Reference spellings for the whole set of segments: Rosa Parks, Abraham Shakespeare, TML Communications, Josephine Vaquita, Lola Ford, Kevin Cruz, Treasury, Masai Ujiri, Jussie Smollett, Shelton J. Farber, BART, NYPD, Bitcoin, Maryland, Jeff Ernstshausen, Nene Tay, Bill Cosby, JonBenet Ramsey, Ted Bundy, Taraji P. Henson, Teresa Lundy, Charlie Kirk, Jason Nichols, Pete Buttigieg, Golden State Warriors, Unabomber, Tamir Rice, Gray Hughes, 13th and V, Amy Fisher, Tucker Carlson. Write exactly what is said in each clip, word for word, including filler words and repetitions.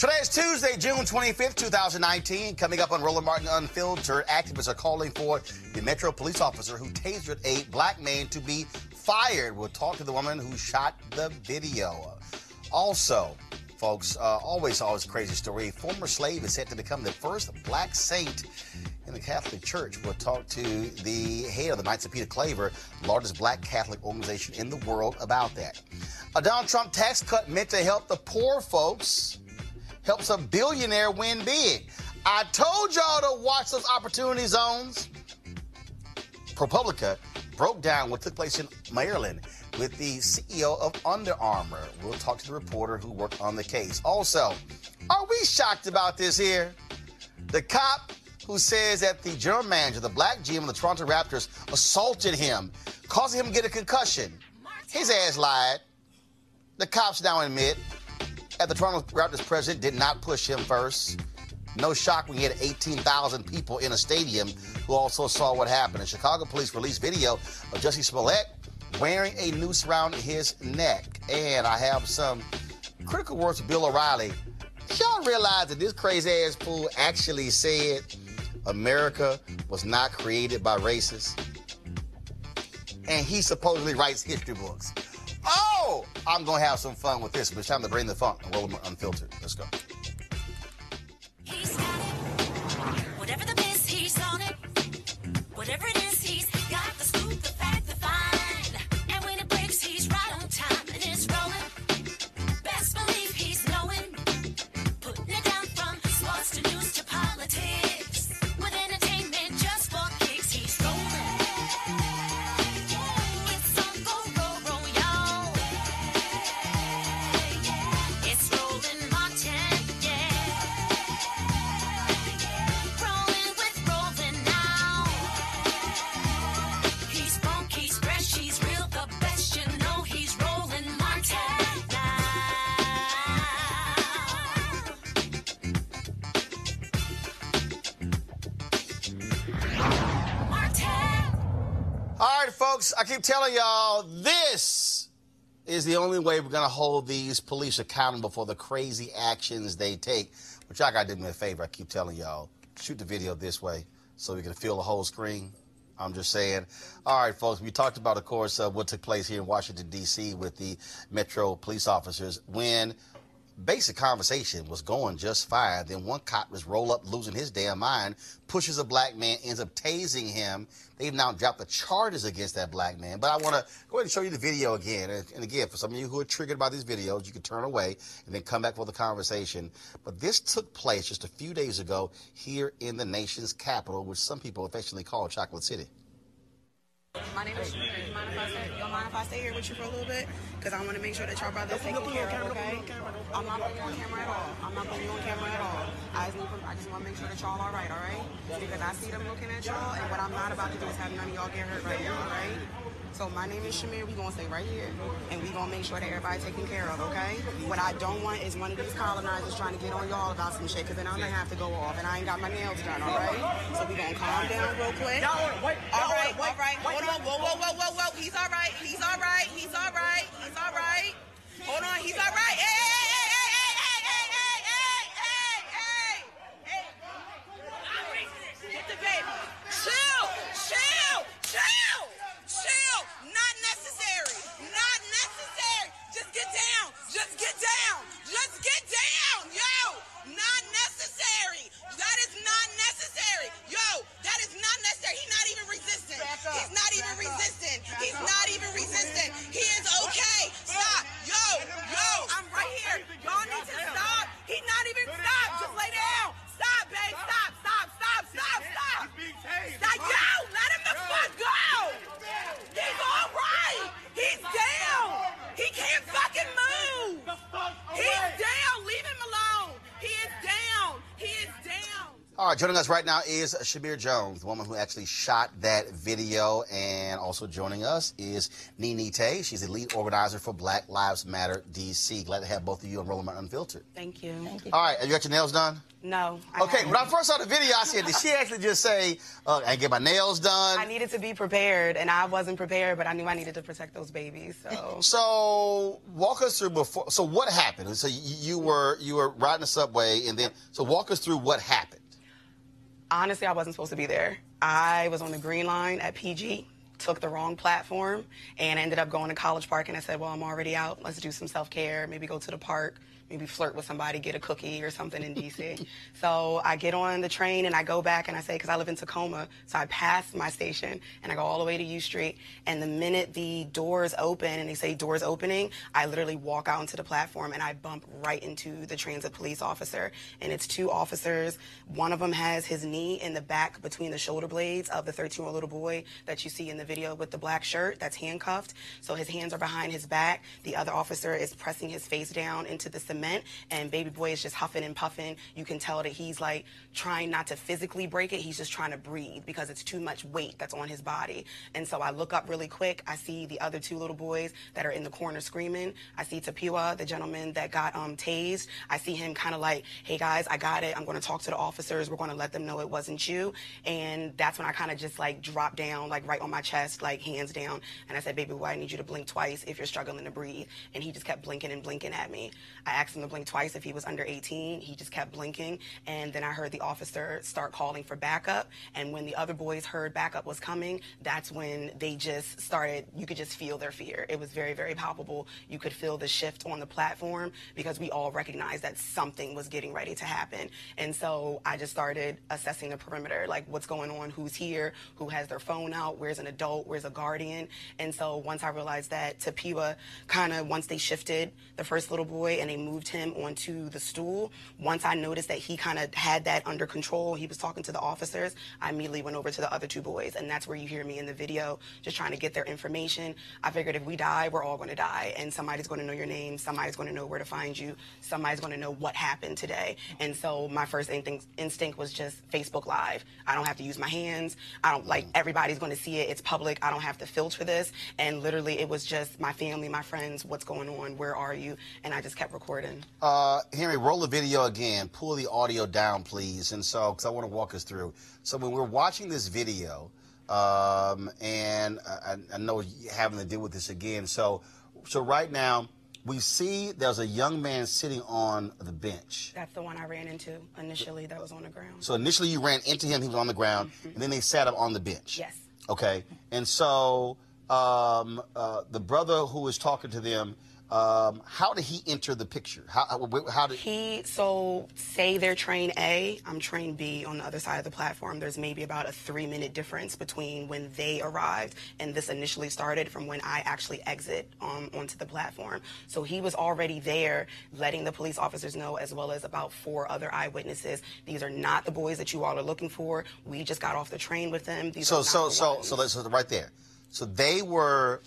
Today is Tuesday, June twenty-fifth, two thousand nineteen. Coming up on Roland Martin Unfiltered, activists are calling for the Metro police officer who tasered a black man to be fired. We'll talk to the woman who shot the video. Also, folks, uh, always, always crazy story. A former slave is said to become the first black saint in the Catholic Church. We'll talk to the head of the Knights of Peter Claver, largest black Catholic organization in the world, about that. A Donald Trump tax cut meant to help the poor folks helps a billionaire win big. I told y'all to watch those Opportunity Zones. ProPublica broke down what took place in Maryland with the C E O of Under Armour. We'll talk to the reporter who worked on the case. Also, are we shocked about this here? The cop who says that the general manager, the black G M of the Toronto Raptors, assaulted him, causing him to get a concussion. His ass lied. The cops now admit that the Toronto Raptors president did not push him first. No shock when he had eighteen thousand people in a stadium who also saw what happened. The Chicago police released video of Jussie Smollett wearing a noose around his neck. And I have some critical words for Bill O'Reilly. Y'all realize that this crazy-ass fool actually said America was not created by racists? And he supposedly writes history books. Oh, I'm going to have some fun with this, but it's time to bring the funk and roll them unfiltered. Let's go. He's got it. Whatever the miss, he's on it. Whatever it is, he's got the scoop, the fact, the find. And when it breaks, he's right on time and it's rolling. Best believe he's knowing. Putting it down from sports to news to politics. With entertainment just for kicks, he's rolling. I keep telling y'all, this is the only way we're going to hold these police accountable for the crazy actions they take. But y'all got to do me a favor. I keep telling y'all, shoot the video this way so we can fill the whole screen. I'm just saying. All right, folks, we talked about, of course, uh, what took place here in Washington, D C with the Metro police officers when basic conversation was going just fine. Then one cop was roll up, losing his damn mind, pushes a black man, ends up tasing him. They've now dropped the charges against that black man. But I want to go ahead and show you the video again. And, and again, for some of you who are triggered by these videos, you can turn away and then come back for the conversation. But this took place just a few days ago here in the nation's capital, which some people affectionately call Chocolate City. My name is Shamir. You mind if I stay, y'all mind if I stay here with you for a little bit? Because I want to make sure that y'all brothers taken care of, okay? I'm not putting you on camera at all. I'm not putting you on camera at all. I just, need from, I just want to make sure that y'all all right, all right? Because I see them looking at y'all, and what I'm not about to do is have none of y'all get hurt right now, all right? So my name is Shamir. We're going to stay right here, and we're going to make sure that everybody's taken care of, okay? What I don't want is one of these colonizers trying to get on y'all about some shit, because then I'm going to have to go off, and I ain't got my nails done, all right? So we're going to calm down real quick. All right, all right. Hold on. Whoa, whoa, whoa, whoa, whoa. He's all right. He's all right. He's all right. He's all right. Hold on. He's all right. Hey, hey, hey, hey, hey, hey, hey, hey, hey, hey, hey. Get the baby. Chill, chill, chill. Chill, not necessary, not necessary. Just get down, just get down, just get down, yo. Not necessary, that is not necessary, yo. That is not necessary. He's not even resistant. He's not even resistant. He's not even resistant. He is okay. Stop, yo, yo. I'm right here. right, joining us right now is Shamir Jones, the woman who actually shot that video. And also joining us is Nene Tay. She's the lead organizer for Black Lives Matter D C. Glad to have both of you on Roland Martin Unfiltered. Thank you. Thank you. All right, have you got your nails done? No. I okay, haven't. When I first saw the video, I said, did she actually just say, uh, I get my nails done? I needed to be prepared, and I wasn't prepared, but I knew I needed to protect those babies. So, so walk us through before. So what happened? So you were, you were riding the subway, and then, so walk us through what happened. Honestly, I wasn't supposed to be there. I was on the Green Line at P G, took the wrong platform, and ended up going to College Park, and I said, well, I'm already out. Let's do some self-care, maybe go to the park, maybe flirt with somebody, get a cookie or something in D C So I get on the train, and I go back, and I say, because I live in Tacoma, so I pass my station, and I go all the way to U Street, and the minute the doors open, and they say doors opening, I literally walk out onto the platform, and I bump right into the transit police officer, and it's two officers. One of them has his knee in the back between the shoulder blades of the thirteen-year-old little boy that you see in the video with the black shirt that's handcuffed, so his hands are behind his back. The other officer is pressing his face down into the cement, and baby boy is just huffing and puffing. You can tell that he's like trying not to physically break it. He's just trying to breathe because it's too much weight that's on his body. And so I look up really quick. I see the other two little boys that are in the corner screaming. I see Tapiwa, the gentleman that got um, tased. I see him kind of like, hey guys, I got it. I'm going to talk to the officers. We're going to let them know it wasn't you. And that's when I kind of just like dropped down, like right on my chest, like hands down. And I said, baby boy, I need you to blink twice if you're struggling to breathe. And he just kept blinking and blinking at me. I asked him to blink twice if he was under eighteen. He just kept blinking, and then I heard the officer start calling for backup, and when the other boys heard backup was coming, that's when they just started, you could just feel their fear. It was very, very palpable. You could feel the shift on the platform because we all recognized that something was getting ready to happen. And so I just started assessing the perimeter, like what's going on, who's here, who has their phone out, where's an adult, where's a guardian. And so once I realized that Tapiwa kind of, once they shifted the first little boy and they moved him onto the stool, once I noticed that he kind of had that under control, he was talking to the officers, I immediately went over to the other two boys, and that's where you hear me in the video just trying to get their information. I figured if we die, we're all going to die, and somebody's going to know your name, somebody's going to know where to find you, somebody's going to know what happened today. And so my first in- instinct was just Facebook Live. I don't have to use my hands. I don't, like, everybody's going to see it, it's public, I don't have to filter this. And literally it was just my family, my friends, what's going on, where are you, and I just kept recording. Uh, Henry, roll the video again. Pull the audio down, please. And so, because I want to walk us through. So when we're watching this video, um, and I, I know you're having to deal with this again. So, so right now, we see there's a young man sitting on the bench. That's the one I ran into initially that was on the ground. So initially you ran into him, he was on the ground, mm-hmm. and then they sat him on the bench. Yes. Okay. And so um, uh, the brother who is talking to them, Um, how did he enter the picture? How, how did he? So say they're train A, I'm train B on the other side of the platform. There's maybe about a three minute difference between when they arrived and this initially started from when I actually exit um, onto the platform. So he was already there letting the police officers know, as well as about four other eyewitnesses. These are not the boys that you all are looking for. We just got off the train with them. These so, are not so, the so, ones. so, so, so, so, right there. So they were.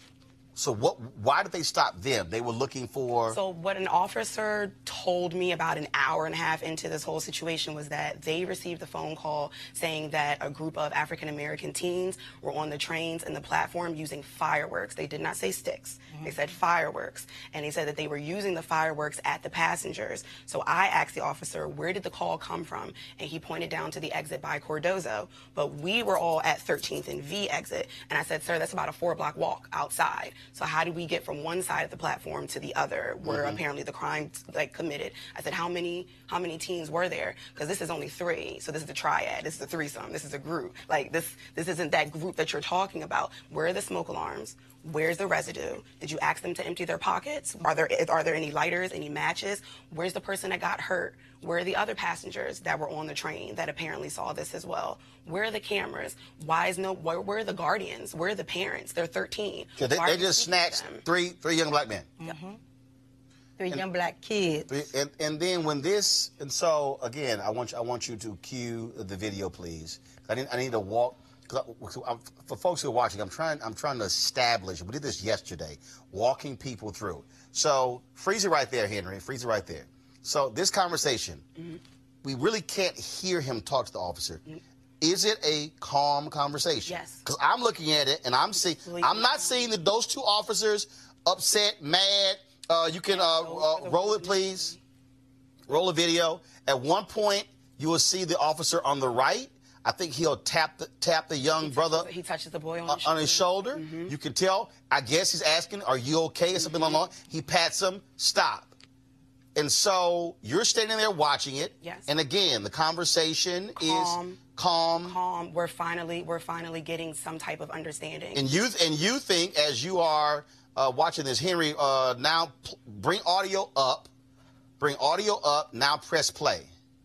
So what? Why did they stop them? They were looking for... So what an officer told me about an hour and a half into this whole situation was that they received a phone call saying that a group of African-American teens were on the trains and the platform using fireworks. They did not say sticks. Mm-hmm. They said fireworks. And they said that they were using the fireworks at the passengers. So I asked the officer, where did the call come from? And he pointed down to the exit by Cordozo. But we were all at thirteenth and V exit. And I said, sir, that's about a four-block walk outside. So how do we get from one side of the platform to the other where mm-hmm. apparently the crime like committed? I said, how many how many teens were there? Because this is only three. So this is the triad. This is a threesome. This is a group. Like this this isn't that group that you're talking about. Where are the smoke alarms? Where's the residue? Did you ask them to empty their pockets? Are there are there any lighters, any matches? Where's the person that got hurt? Where are the other passengers that were on the train that apparently saw this as well? Where are the cameras? Why is no? Where, where are the guardians? Where are the parents? They're thirteen. So they, they just snatched three three young black men. Mm-hmm. Three and, young black kids. Three, and and then when this and so again, I want you, I want you to cue the video, please. I need I need to walk. For folks who are watching, I'm trying. I'm trying to establish. We did this yesterday, walking people through. So freeze it right there, Henry. Freeze it right there. So this conversation, mm-hmm. we really can't hear him talk to the officer. Is it a calm conversation? Yes. Because I'm looking at it, and I'm seeing, I'm not seeing that those two officers upset, mad. Uh, you can uh, uh, roll it, please. Roll a video. At one point, you will see the officer on the right. I think he'll tap the, tap the young he brother. Touches, he touches the boy on, uh, his, on his shoulder. Mm-hmm. You can tell. I guess he's asking, are you okay? It's mm-hmm. been long. He pats him. Stop. And so you're standing there watching it. Yes. And again, the conversation calm, is calm. Calm. We're finally we're finally getting some type of understanding. And you and you think as you are uh, watching this, Henry, uh, now bring audio up. Bring audio up. Now press play.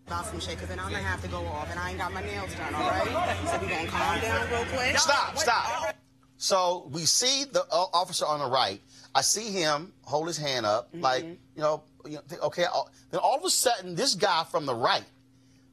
About some shit, because then I'm going to have to go off, and I ain't got my nails done, all right? So we're going to calm down real quick. Stop, stop. So we see the uh, officer on the right. I see him hold his hand up, mm-hmm. like, you know, okay. All, then all of a sudden, this guy from the right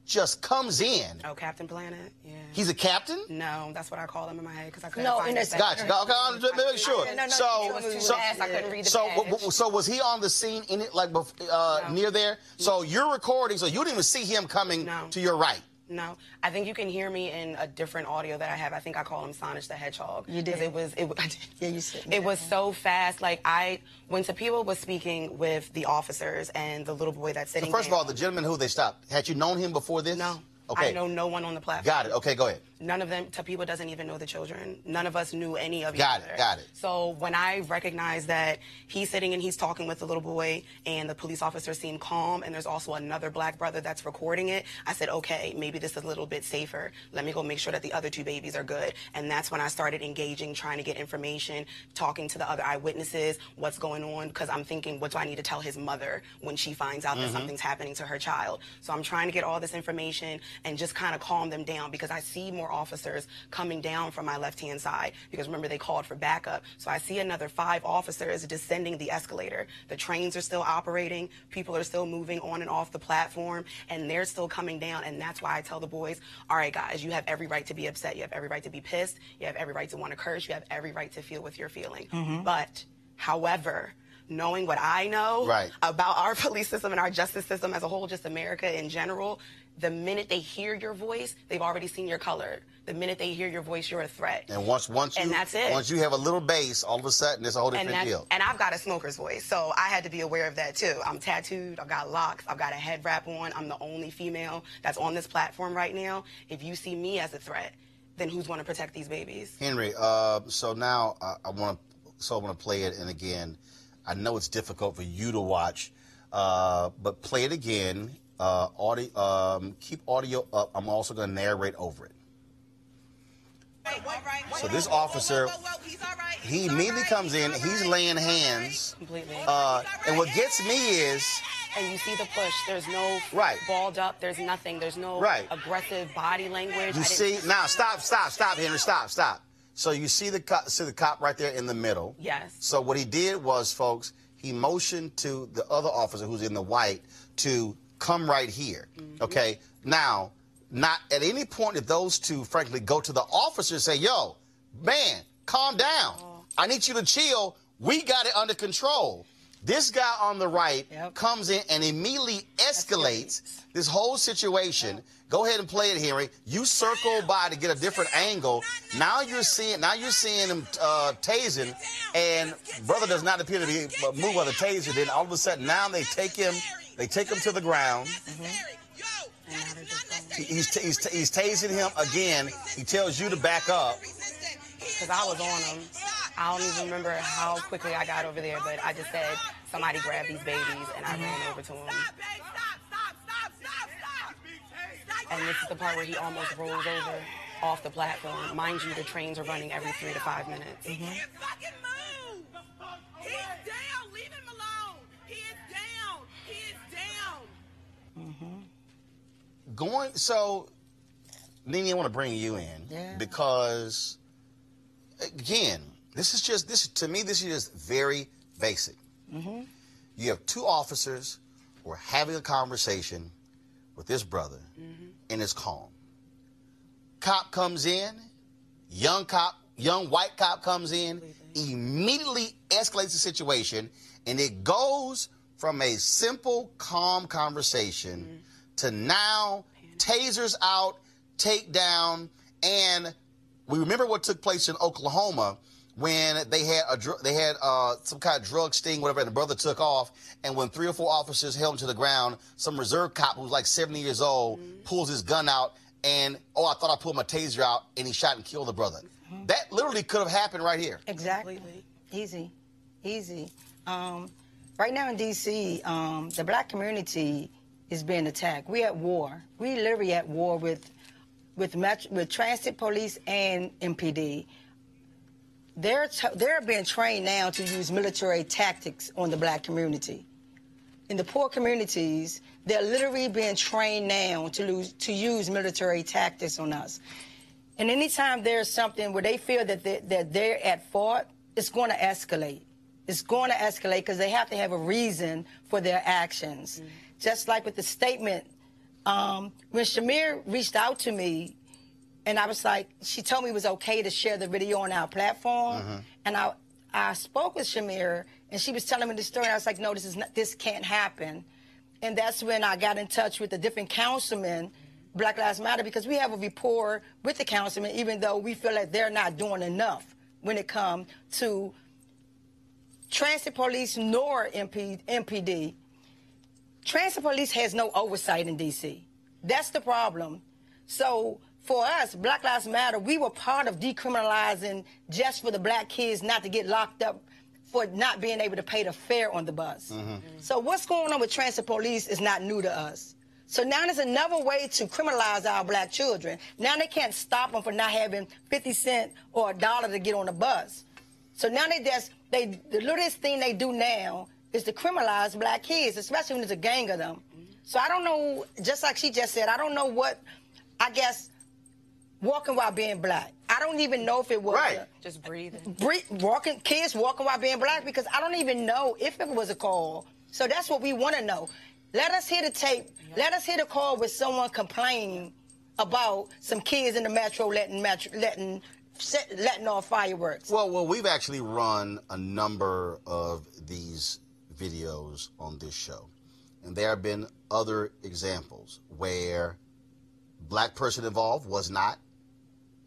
just comes in. Oh, Captain Planet, yeah. He's a captain? No, that's what I call him in my head, because I couldn't no, find it. Gotcha. Okay, I'm making sure. I, no, no, so, no, it was too so, fast. I couldn't read the so, w- so was he on the scene in it, like, uh, no. near there? So you're recording, so you didn't even see him coming no. to your right. No, I think you can hear me in a different audio that I have. I think I call him Sonic the Hedgehog. You did. It was, it, I did. Yeah, you said. It was so fast. Like, I, when Tapiwa was speaking with the officers and the little boy that's sitting there. So first down, of all, the gentleman who they stopped, had you known him before this? No. Okay. I know no one on the platform. Got it. Okay, go ahead. None of them, Tapiwa doesn't even know the children. None of us knew any of each other. Got it, got it. So when I recognized that he's sitting and he's talking with the little boy and the police officer seemed calm and there's also another black brother that's recording it, I said, okay, maybe this is a little bit safer. Let me go make sure that the other two babies are good. And that's when I started engaging, trying to get information, talking to the other eyewitnesses, what's going on, because I'm thinking, what do I need to tell his mother when she finds out mm-hmm. that something's happening to her child? So I'm trying to get all this information and just kind of calm them down, because I see more officers coming down from my left-hand side, because remember, they called for backup. So I see another five officers descending the escalator. The trains are still operating. People are still moving on and off the platform, and they're still coming down. And that's why I tell the boys, all right, guys, you have every right to be upset. You have every right to be pissed. You have every right to want to curse. You have every right to feel what you're feeling. Mm-hmm. But, however, knowing what I know right. about our police system and our justice system as a whole, just America in general, the minute they hear your voice, they've already seen your color. The minute they hear your voice, you're a threat. And once, once you, and that's it. Once you have a little bass, all of a sudden it's a whole different and deal. And I've got a smoker's voice, so I had to be aware of that too. I'm tattooed, I've got locks, I've got a head wrap on. I'm the only female that's on this platform right now. If you see me as a threat, then who's going to protect these babies? Henry, uh, so now I, I want to, so I want to play it, and again, I know it's difficult for you to watch, uh, but play it again. Uh, audio, um, keep audio up. I'm also going to narrate over it. Wait, wait, wait, wait, so this officer, whoa, whoa, whoa, whoa. He's all right. He's he immediately right. comes he's in. Right. He's laying he's hands. Right. Completely. Uh, right. And what gets me is... And you see the push. There's no right. balled up. There's nothing. There's no right. aggressive body language. You see... Now, stop, stop, stop, Henry. Stop, stop. So you see the, co- see the cop right there in the middle. Yes. So what he did was, folks, he motioned to the other officer who's in the white to... come right here, mm-hmm. okay? Now, not at any point did those two, frankly, go to the officer and say, yo, man, calm down. Oh. I need you to chill. We got it under control. This guy on the right yep. comes in and immediately escalates, escalates. this whole situation. Yep. Go ahead and play it, Henry. You circle by to get a different angle. Now you're seeing, now you're seeing him uh, tasing, and brother does not appear to be uh, moved by the taser. Then all of a sudden, now they take him. They take him to the ground. Mm-hmm. He's, t- he's, t- he's tasing him again. He tells you to back up. Because I was on him. I don't even remember how quickly I got over there, but I just said, somebody grab these babies, and I mm-hmm. ran over to him. Stop, babe, stop, stop, stop, stop, stop. And this is the part where he almost rolls over off the platform. Mind you, the trains are running every three to five minutes. Mm-hmm. He can't fucking move. He's down. Leave him alone. He is down. He is down. Mm-hmm. Going, so, Nene, I want to bring you in yeah. because, again, this is just, this to me, this is just very basic. Mm-hmm. You have two officers who are having a conversation with this brother, mm-hmm. and it's calm. Cop comes in, young cop, young white cop comes in, immediately escalates the situation, and it goes from a simple, calm conversation mm-hmm. to now, tasers out, take down, and we remember what took place in Oklahoma when they had a dr- they had uh, some kind of drug sting, whatever, and the brother took off, and when three or four officers held him to the ground, some reserve cop who's like seventy years old mm-hmm. pulls his gun out and, oh, I thought I pulled my taser out, and he shot and killed the brother. Mm-hmm. That literally could have happened right here. Exactly. Easy. Easy. Um, right now in D C, um, the black community is being attacked. We're at war. We literally at war with with metro, with transit police and M P D. They're t- they're being trained now to use military tactics on the black community. In the poor communities, they're literally being trained now to lose, to use military tactics on us. And anytime there's something where they feel that they, that they're at fault, it's going to escalate. It's going to escalate because they have to have a reason for their actions. Mm-hmm. Just like with the statement, um, when Shamir reached out to me, and I was like, she told me it was okay to share the video on our platform, mm-hmm. and I I spoke with Shamir, and she was telling me the story, and I was like, no, this is not, this can't happen, and that's when I got in touch with the different councilmen, Black Lives Matter, because we have a rapport with the councilmen, even though we feel like they're not doing enough when it comes to transit police nor M P, M P D. Transit police has no oversight in D C. That's the problem. So for us, Black Lives Matter, we were part of decriminalizing just for the black kids not to get locked up for not being able to pay the fare on the bus. Mm-hmm. Mm-hmm. So what's going on with transit police is not new to us. So now there's another way to criminalize our black children. Now they can't stop them for not having fifty cents or a dollar to get on the bus. So now they just, they, the littlest thing they do now is to criminalize black kids, especially when there's a gang of them. So I don't know, just like she just said, I don't know what, I guess, walking while being black. I don't even know if it was. Right. A, just breathing. Bre- walking, kids walking while being black, because I don't even know if it was a call. So that's what we want to know. Let us hear the tape. Yep. Let us hear the call with someone complaining about some kids in the Metro letting, metro, letting letting off fireworks. Well, well, we've actually run a number of these videos on this show, and there have been other examples where black person involved was not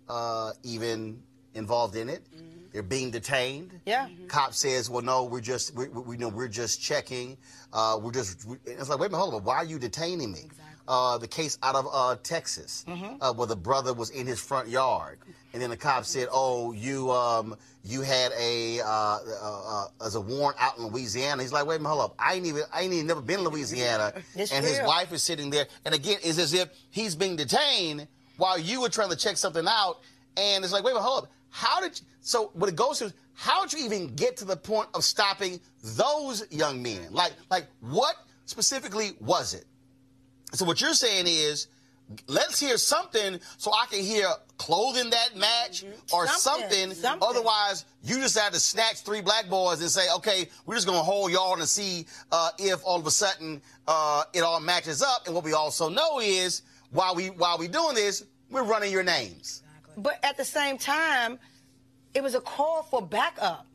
uh, even involved in it. Mm-hmm. They're being detained. Yeah. Mm-hmm. Cop says, "Well, no, we're just we, we, we know we're just checking. Uh, we're just." We, it's like, wait a minute, hold on. Why are you detaining me? Exactly. Uh, the case out of uh, Texas, mm-hmm. uh, where the brother was in his front yard, and then the cop said, "Oh, you um, you had a uh, uh, uh, as a warrant out in Louisiana." He's like, "Wait a minute, hold up! I ain't even I ain't even never been in Louisiana." It's and real. His wife is sitting there, and again, it's as if he's being detained while you were trying to check something out, and it's like, wait a minute, hold up! How did you, so? What it goes to is, how did you even get to the point of stopping those young men? Like, like what specifically was it? So what you're saying is, let's hear something so I can hear clothing that match mm-hmm. or something. Something. something. Otherwise, you just have to snatch three black boys and say, okay, we're just going to hold y'all and see uh, if all of a sudden uh, it all matches up. And what we also know is, while we while we doing this, we're running your names. Exactly. But at the same time, it was a call for backup.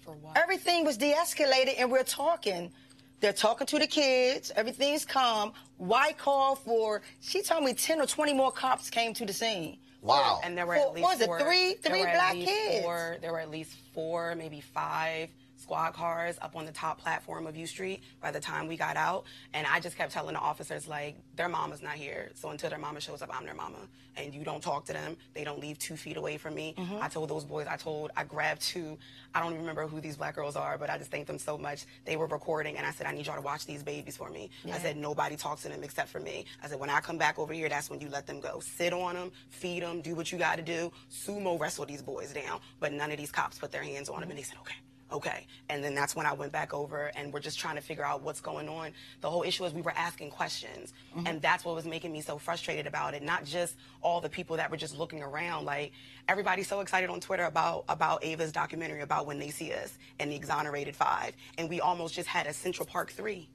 For what? Everything was de-escalated, and we're talking. They're talking to the kids. Everything's calm. Why call for? She told me ten or twenty more cops came to the scene. Wow. And there were at least four. What was it? Three, three black kids. There were at least four, maybe five squad cars up on the top platform of U Street by the time we got out. And I just kept telling the officers, like, their mama's not here. So until their mama shows up, I'm their mama. And you don't talk to them. They don't leave two feet away from me. Mm-hmm. I told those boys, I told, I grabbed two. I don't remember who these black girls are, but I just thank them so much. They were recording, and I said, I need y'all to watch these babies for me. Yeah. I said, nobody talks to them except for me. I said, when I come back over here, that's when you let them go. Sit on them, feed them, do what you got to do. Sumo wrestle these boys down. But none of these cops put their hands on them, and they said, okay. Okay. And then that's when I went back over, and we're just trying to figure out what's going on. The whole issue is we were asking questions, mm-hmm. and that's what was making me so frustrated about it. Not just all the people that were just looking around. Like, everybody's so excited on Twitter about, about Ava's documentary about When They See Us and the Exonerated Five. And we almost just had a Central Park three.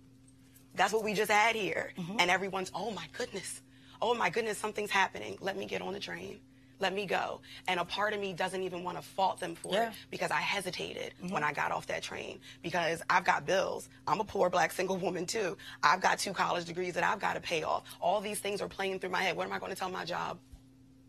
That's what we just had here. Mm-hmm. And everyone's, oh, my goodness. Oh, my goodness, something's happening. Let me get on the train. let me go. And a part of me doesn't even want to fault them for yeah. it, because I hesitated mm-hmm. when I got off that train, because I've got bills. I'm a poor black single woman too. I've got two college degrees that I've got to pay off. All these things are playing through my head. What am I going to tell my job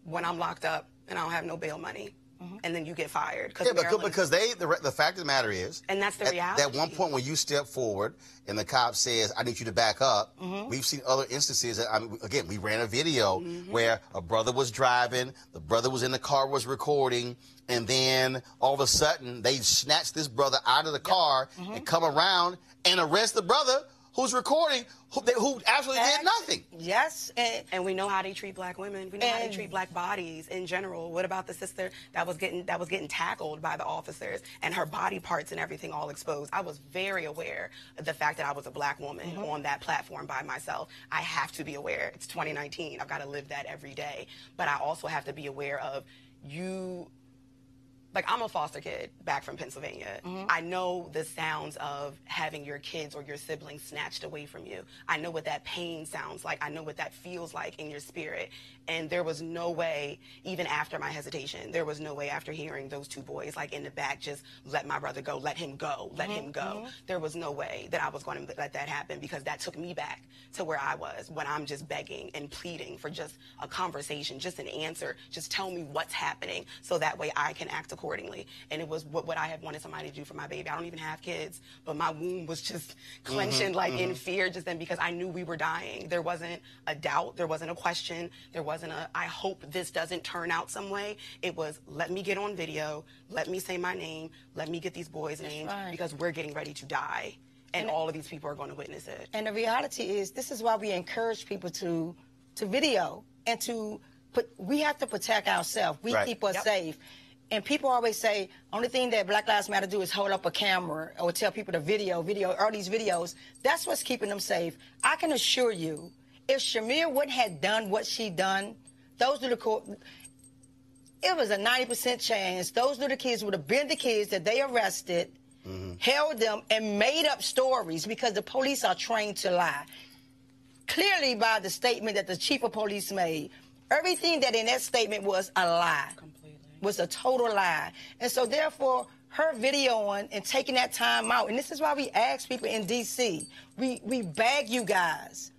when I'm locked up and I don't have no bail money? Mm-hmm. And then you get fired. Yeah, but because they, the, the fact of the matter is, and that's the at, reality. At one point when you step forward and the cop says, I need you to back up, mm-hmm. we've seen other instances. That, I mean, again, we ran a video mm-hmm. where a brother was driving, the brother was in the car, was recording, and then all of a sudden they snatch this brother out of the yep. car mm-hmm. and come around and arrest the brother who's recording, who, who absolutely did nothing. Yes. And, and we know how they treat black women. We know how they treat black bodies in general. What about the sister that was getting that was getting tackled by the officers and her body parts and everything all exposed? I was very aware of the fact that I was a black woman mm-hmm. on that platform by myself. I have to be aware. It's twenty nineteen. I've got to live that every day. But I also have to be aware of you. Like, I'm a foster kid back from Pennsylvania. Mm-hmm. I know the sounds of having your kids or your siblings snatched away from you. I know what that pain sounds like. I know what that feels like in your spirit. And there was no way, even after my hesitation, there was no way after hearing those two boys, like, in the back, just let my brother go, let him go, let mm-hmm. him go. Mm-hmm. There was no way that I was going to let that happen, because that took me back to where I was when I'm just begging and pleading for just a conversation, just an answer, just tell me what's happening so that way I can act accordingly. And it was what, what I had wanted somebody to do for my baby. I don't even have kids, but my womb was just clenching mm-hmm, like mm-hmm. in fear just then, because I knew we were dying. There wasn't a doubt. There wasn't a question. There wasn't a, I hope this doesn't turn out some way. It was, let me get on video. Let me say my name. Let me get these boys' That's names right. because we're getting ready to die. And, and all of these people are going to witness it. And the reality is, this is why we encourage people to, to video and to put, we have to protect ourselves. We right. keep us yep. safe. And people always say, only thing that Black Lives Matter do is hold up a camera or tell people to video, video, all these videos. That's what's keeping them safe. I can assure you, if Shamir would have done what she done, those little court, it was a ninety percent chance those little kids would have been the kids that they arrested, mm-hmm. held them, and made up stories, because the police are trained to lie. Clearly by the statement that the chief of police made, everything that in that statement was a lie. was a total lie. And so therefore, her videoing and taking that time out, and this is why we ask people in D C, we, we beg you guys,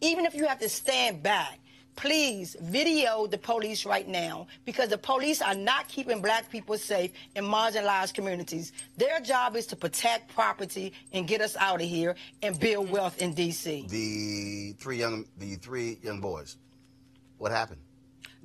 even if you have to stand back, please video the police right now, because the police are not keeping black people safe in marginalized communities. Their job is to protect property and get us out of here and build wealth in D C. The three young, the three young boys, what happened?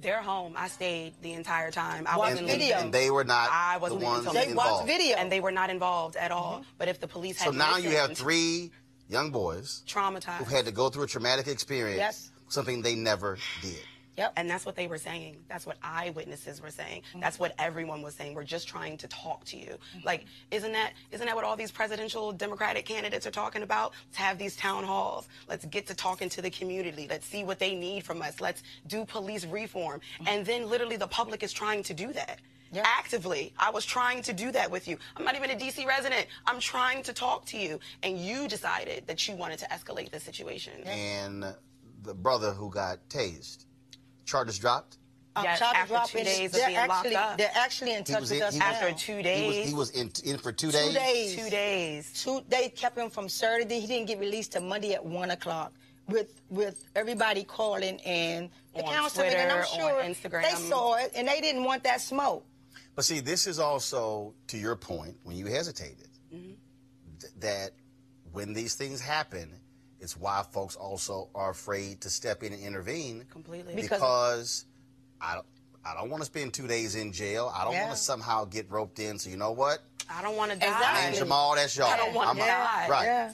They're home. I stayed the entire time. I wasn't leaving. And they were not I wasn't the ones involved. They watched video. And they were not involved at all. Mm-hmm. But if the police had... So now you have three young boys... Traumatized. ...who had to go through a traumatic experience. Yes. Something they never did. Yep. And that's what they were saying. That's what eyewitnesses were saying. Mm-hmm. That's what everyone was saying. We're just trying to talk to you. Mm-hmm. Like, isn't that isn't that what all these presidential Democratic candidates are talking about? Let's have these town halls. Let's get to talking to the community. Let's see what they need from us. Let's do police reform. Mm-hmm. And then literally the public is trying to do that. Yep. Actively. I was trying to do that with you. I'm not even a D C resident. I'm trying to talk to you. And you decided that you wanted to escalate the situation. And the brother who got tased. Charges dropped? Um, yes, charges after dropped two days of being actually, locked up. They're actually in touch with in, us was, after two days. He was, he was in, in for two days? Two days. Two days. Two, they kept him from Saturday. He didn't get released till Monday at one o'clock with, with everybody calling and the councilman. And I'm sure they saw it, and they didn't want that smoke. But see, this is also, to your point, when you hesitated, mm-hmm. th- that when these things happen, it's why folks also are afraid to step in and intervene. Completely. Because, because I don't, I don't want to spend two days in jail. I don't yeah. want to somehow get roped in. So you know what? I don't want to die. Exactly. And Jamal, that's y'all. I don't want to die. Right. Yeah.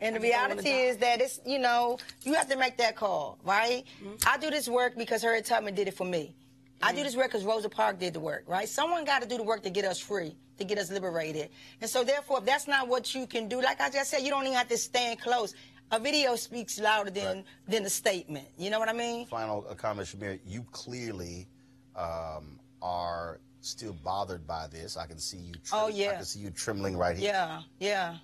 And the reality is that it's, you know, you have to make that call, right? Mm-hmm. I do this work because Harriet Tubman did it for me. Mm-hmm. I do this work because Rosa Parks did the work, right? Someone got to do the work to get us free, to get us liberated. And so therefore, if that's not what you can do, like I just said, you don't even have to stand close. A video speaks louder than, right. than a statement. You know what I mean? Final comment, Shamir. You clearly um, are still bothered by this. I can see you. Trim- oh yeah. I can see you trembling right here. Yeah, yeah,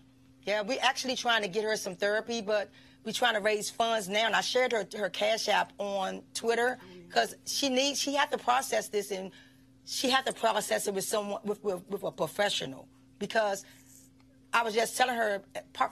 yeah. We're actually trying to get her some therapy, but we're trying to raise funds now. And I shared her her Cash App on Twitter because she needs, she had to process this, and she had to process it with someone, with, with, with a professional. Because I was just telling her,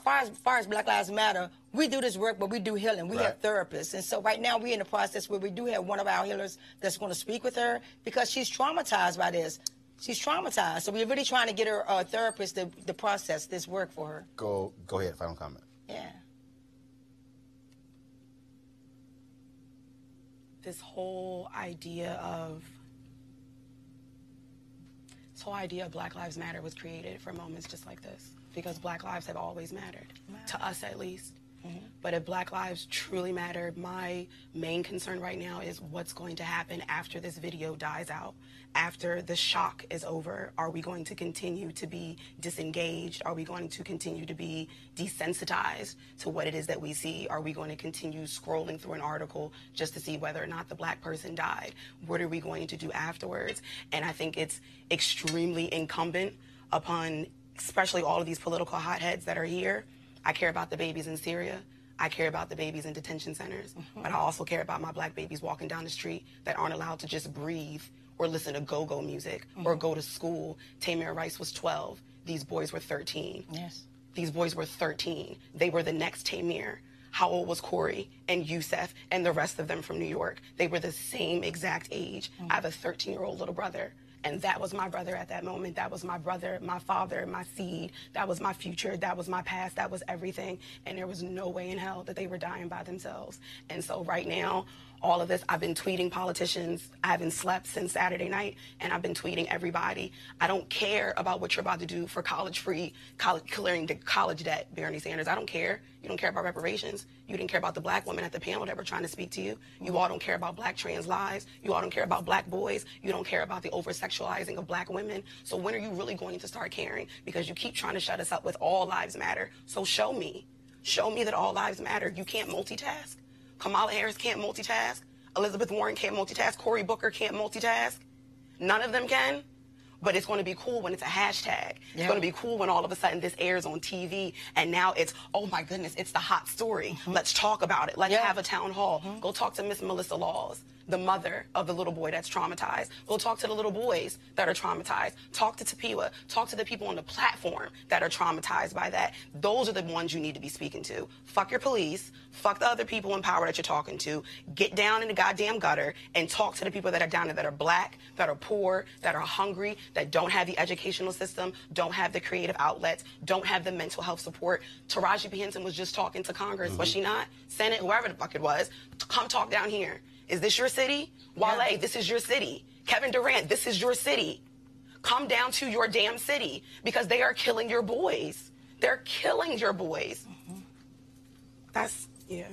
far as, far as Black Lives Matter, we do this work, but we do healing. We right. have therapists. And so right now we're in the process where we do have one of our healers that's going to speak with her because she's traumatized by this. She's traumatized. So we're really trying to get her a uh, therapist to, to process this work for her. Go go ahead, final comment. Yeah. This whole idea of... This whole idea of Black Lives Matter was created for moments just like this, because Black lives have always mattered, wow. to us at least. Mm-hmm. But if Black lives truly matter, my main concern right now is what's going to happen after this video dies out, after the shock is over. Are we going to continue to be disengaged? Are we going to continue to be desensitized to what it is that we see? Are we going to continue scrolling through an article just to see whether or not the Black person died? What are we going to do afterwards? And I think it's extremely incumbent upon especially all of these political hotheads that are here. I care about the babies in Syria. I care about the babies in detention centers. Mm-hmm. But I also care about my Black babies walking down the street that aren't allowed to just breathe or listen to go-go music, mm-hmm. or go to school. Tamir Rice was twelve. These boys were thirteen. Yes. These boys were thirteen. They were the next Tamir. How old was Corey and Youssef and the rest of them from New York? They were the same exact age. Mm-hmm. I have a thirteen-year-old little brother. And that was my brother at that moment. That was my brother, my father, my seed. That was my future. That was my past. That was everything. And there was no way in hell that they were dying by themselves. And so right now, all of this, I've been tweeting politicians. I haven't slept since Saturday night, and I've been tweeting everybody. I don't care about what you're about to do for college-free, college, clearing the college debt, Bernie Sanders. I don't care. You don't care about reparations. You didn't care about the Black women at the panel that were trying to speak to you. You all don't care about Black trans lives. You all don't care about Black boys. You don't care about the over-sexualizing of Black women. So when are you really going to start caring? Because you keep trying to shut us up with all lives matter. So show me. Show me that all lives matter. You can't multitask. Kamala Harris can't multitask. Elizabeth Warren can't multitask. Cory Booker can't multitask. None of them can. But it's going to be cool when it's a hashtag. Yeah. It's going to be cool when all of a sudden this airs on T V, and now it's, oh my goodness, it's the hot story. Mm-hmm. Let's talk about it. Let's yeah. have a town hall. Mm-hmm. Go talk to Miss Melissa Laws, the mother of the little boy that's traumatized. Go talk to the little boys that are traumatized. Talk to Tapiwa. Talk to the people on the platform that are traumatized by that. Those are the ones you need to be speaking to. Fuck your police. Fuck the other people in power that you're talking to. Get down in the goddamn gutter and talk to the people that are down there that are Black, that are poor, that are hungry, that don't have the educational system, don't have the creative outlets, don't have the mental health support. Taraji P. Henson was just talking to Congress, mm-hmm. was she not? Senate, whoever the fuck it was, come talk down here. Is this your city? Wale, yeah. This is your city. Kevin Durant, this is your city. Come down to your damn city, because they are killing your boys. They're killing your boys. Mm-hmm. That's, yeah.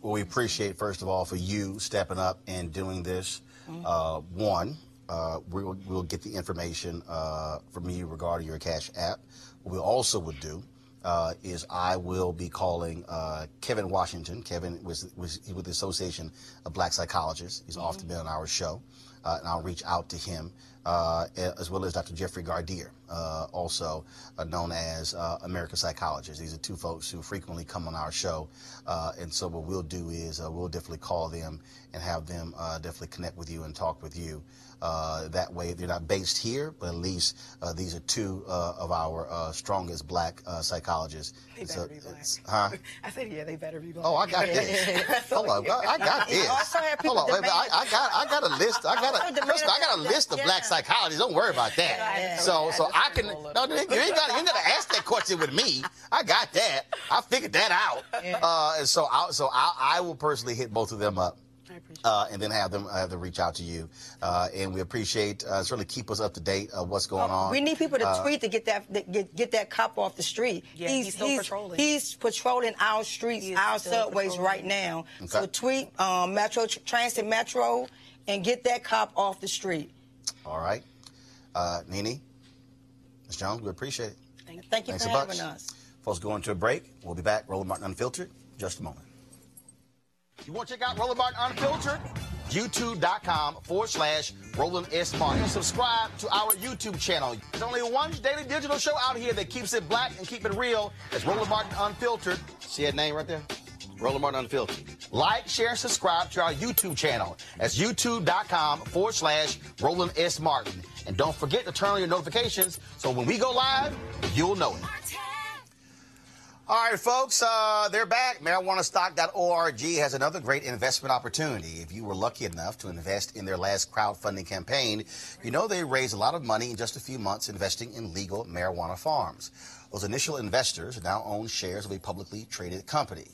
Well, we appreciate, first of all, for you stepping up and doing this. Mm-hmm. Uh, one, uh, we will, we'll get the information uh, from you regarding your Cash App. What we also will do Uh, is I will be calling uh, Kevin Washington. Kevin was, was with the Association of Black Psychologists. He's mm-hmm. often been on our show, uh, and I'll reach out to him, uh, as well as Doctor Jeffrey Gardier, uh, also uh, known as uh, American Psychologist. These are two folks who frequently come on our show, uh, and so what we'll do is uh, we'll definitely call them and have them uh, definitely connect with you and talk with you. Uh, that way, they're not based here, but at least uh, these are two uh, of our uh, strongest Black uh, psychologists. They better so, be Black. Huh? I said, yeah, they better be Black. Oh, I got this. Hold on, I got this. Hold on, I got, I got a list. I got a, first, I got a list of yeah. Black psychologists. Don't worry about that. Yeah, yeah, so, yeah, so I, I can. No, you ain't got to ask that question with me. I got that. I figured that out. Yeah. Uh, and so, I, so I, I will personally hit both of them up. Uh, and then have them have them reach out to you, uh, and we appreciate uh, certainly keep us up to date of what's going on. We need people to uh, tweet to get that to get, get that cop off the street. Yeah, he's, he's still he's, patrolling. He's patrolling our streets, our subways patrolling. Right now. Okay. So tweet um, Metro Transit Metro and get that cop off the street. All right, uh, Nene, Miz Jones, we appreciate it. Thank you, Thank you for having much. us. Folks, going to a break. We'll be back. Roland Martin Unfiltered. Just a moment. You want to check out Roland Martin Unfiltered? YouTube.com forward slash Roland S. Martin. And subscribe to our YouTube channel. There's only one daily digital show out here that keeps it Black and keep it real. It's Roland Martin Unfiltered. See that name right there? Roland Martin Unfiltered. Like, share, subscribe to our YouTube channel. That's youtube.com forward slash Roland S. Martin. And don't forget to turn on your notifications so when we go live, you'll know it. All right, folks, uh, they're back. marijuana stock dot org has another great investment opportunity. If you were lucky enough to invest in their last crowdfunding campaign, you know they raised a lot of money in just a few months investing in legal marijuana farms. Those initial investors now own shares of a publicly traded company.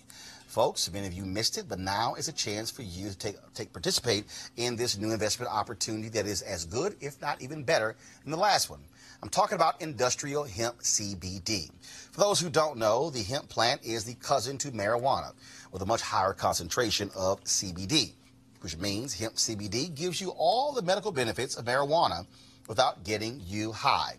Folks, many of you missed it, but now is a chance for you to take, take participate in this new investment opportunity that is as good, if not even better, than the last one. I'm talking about industrial hemp C B D. For those who don't know, the hemp plant is the cousin to marijuana with a much higher concentration of C B D, which means hemp C B D gives you all the medical benefits of marijuana without getting you high.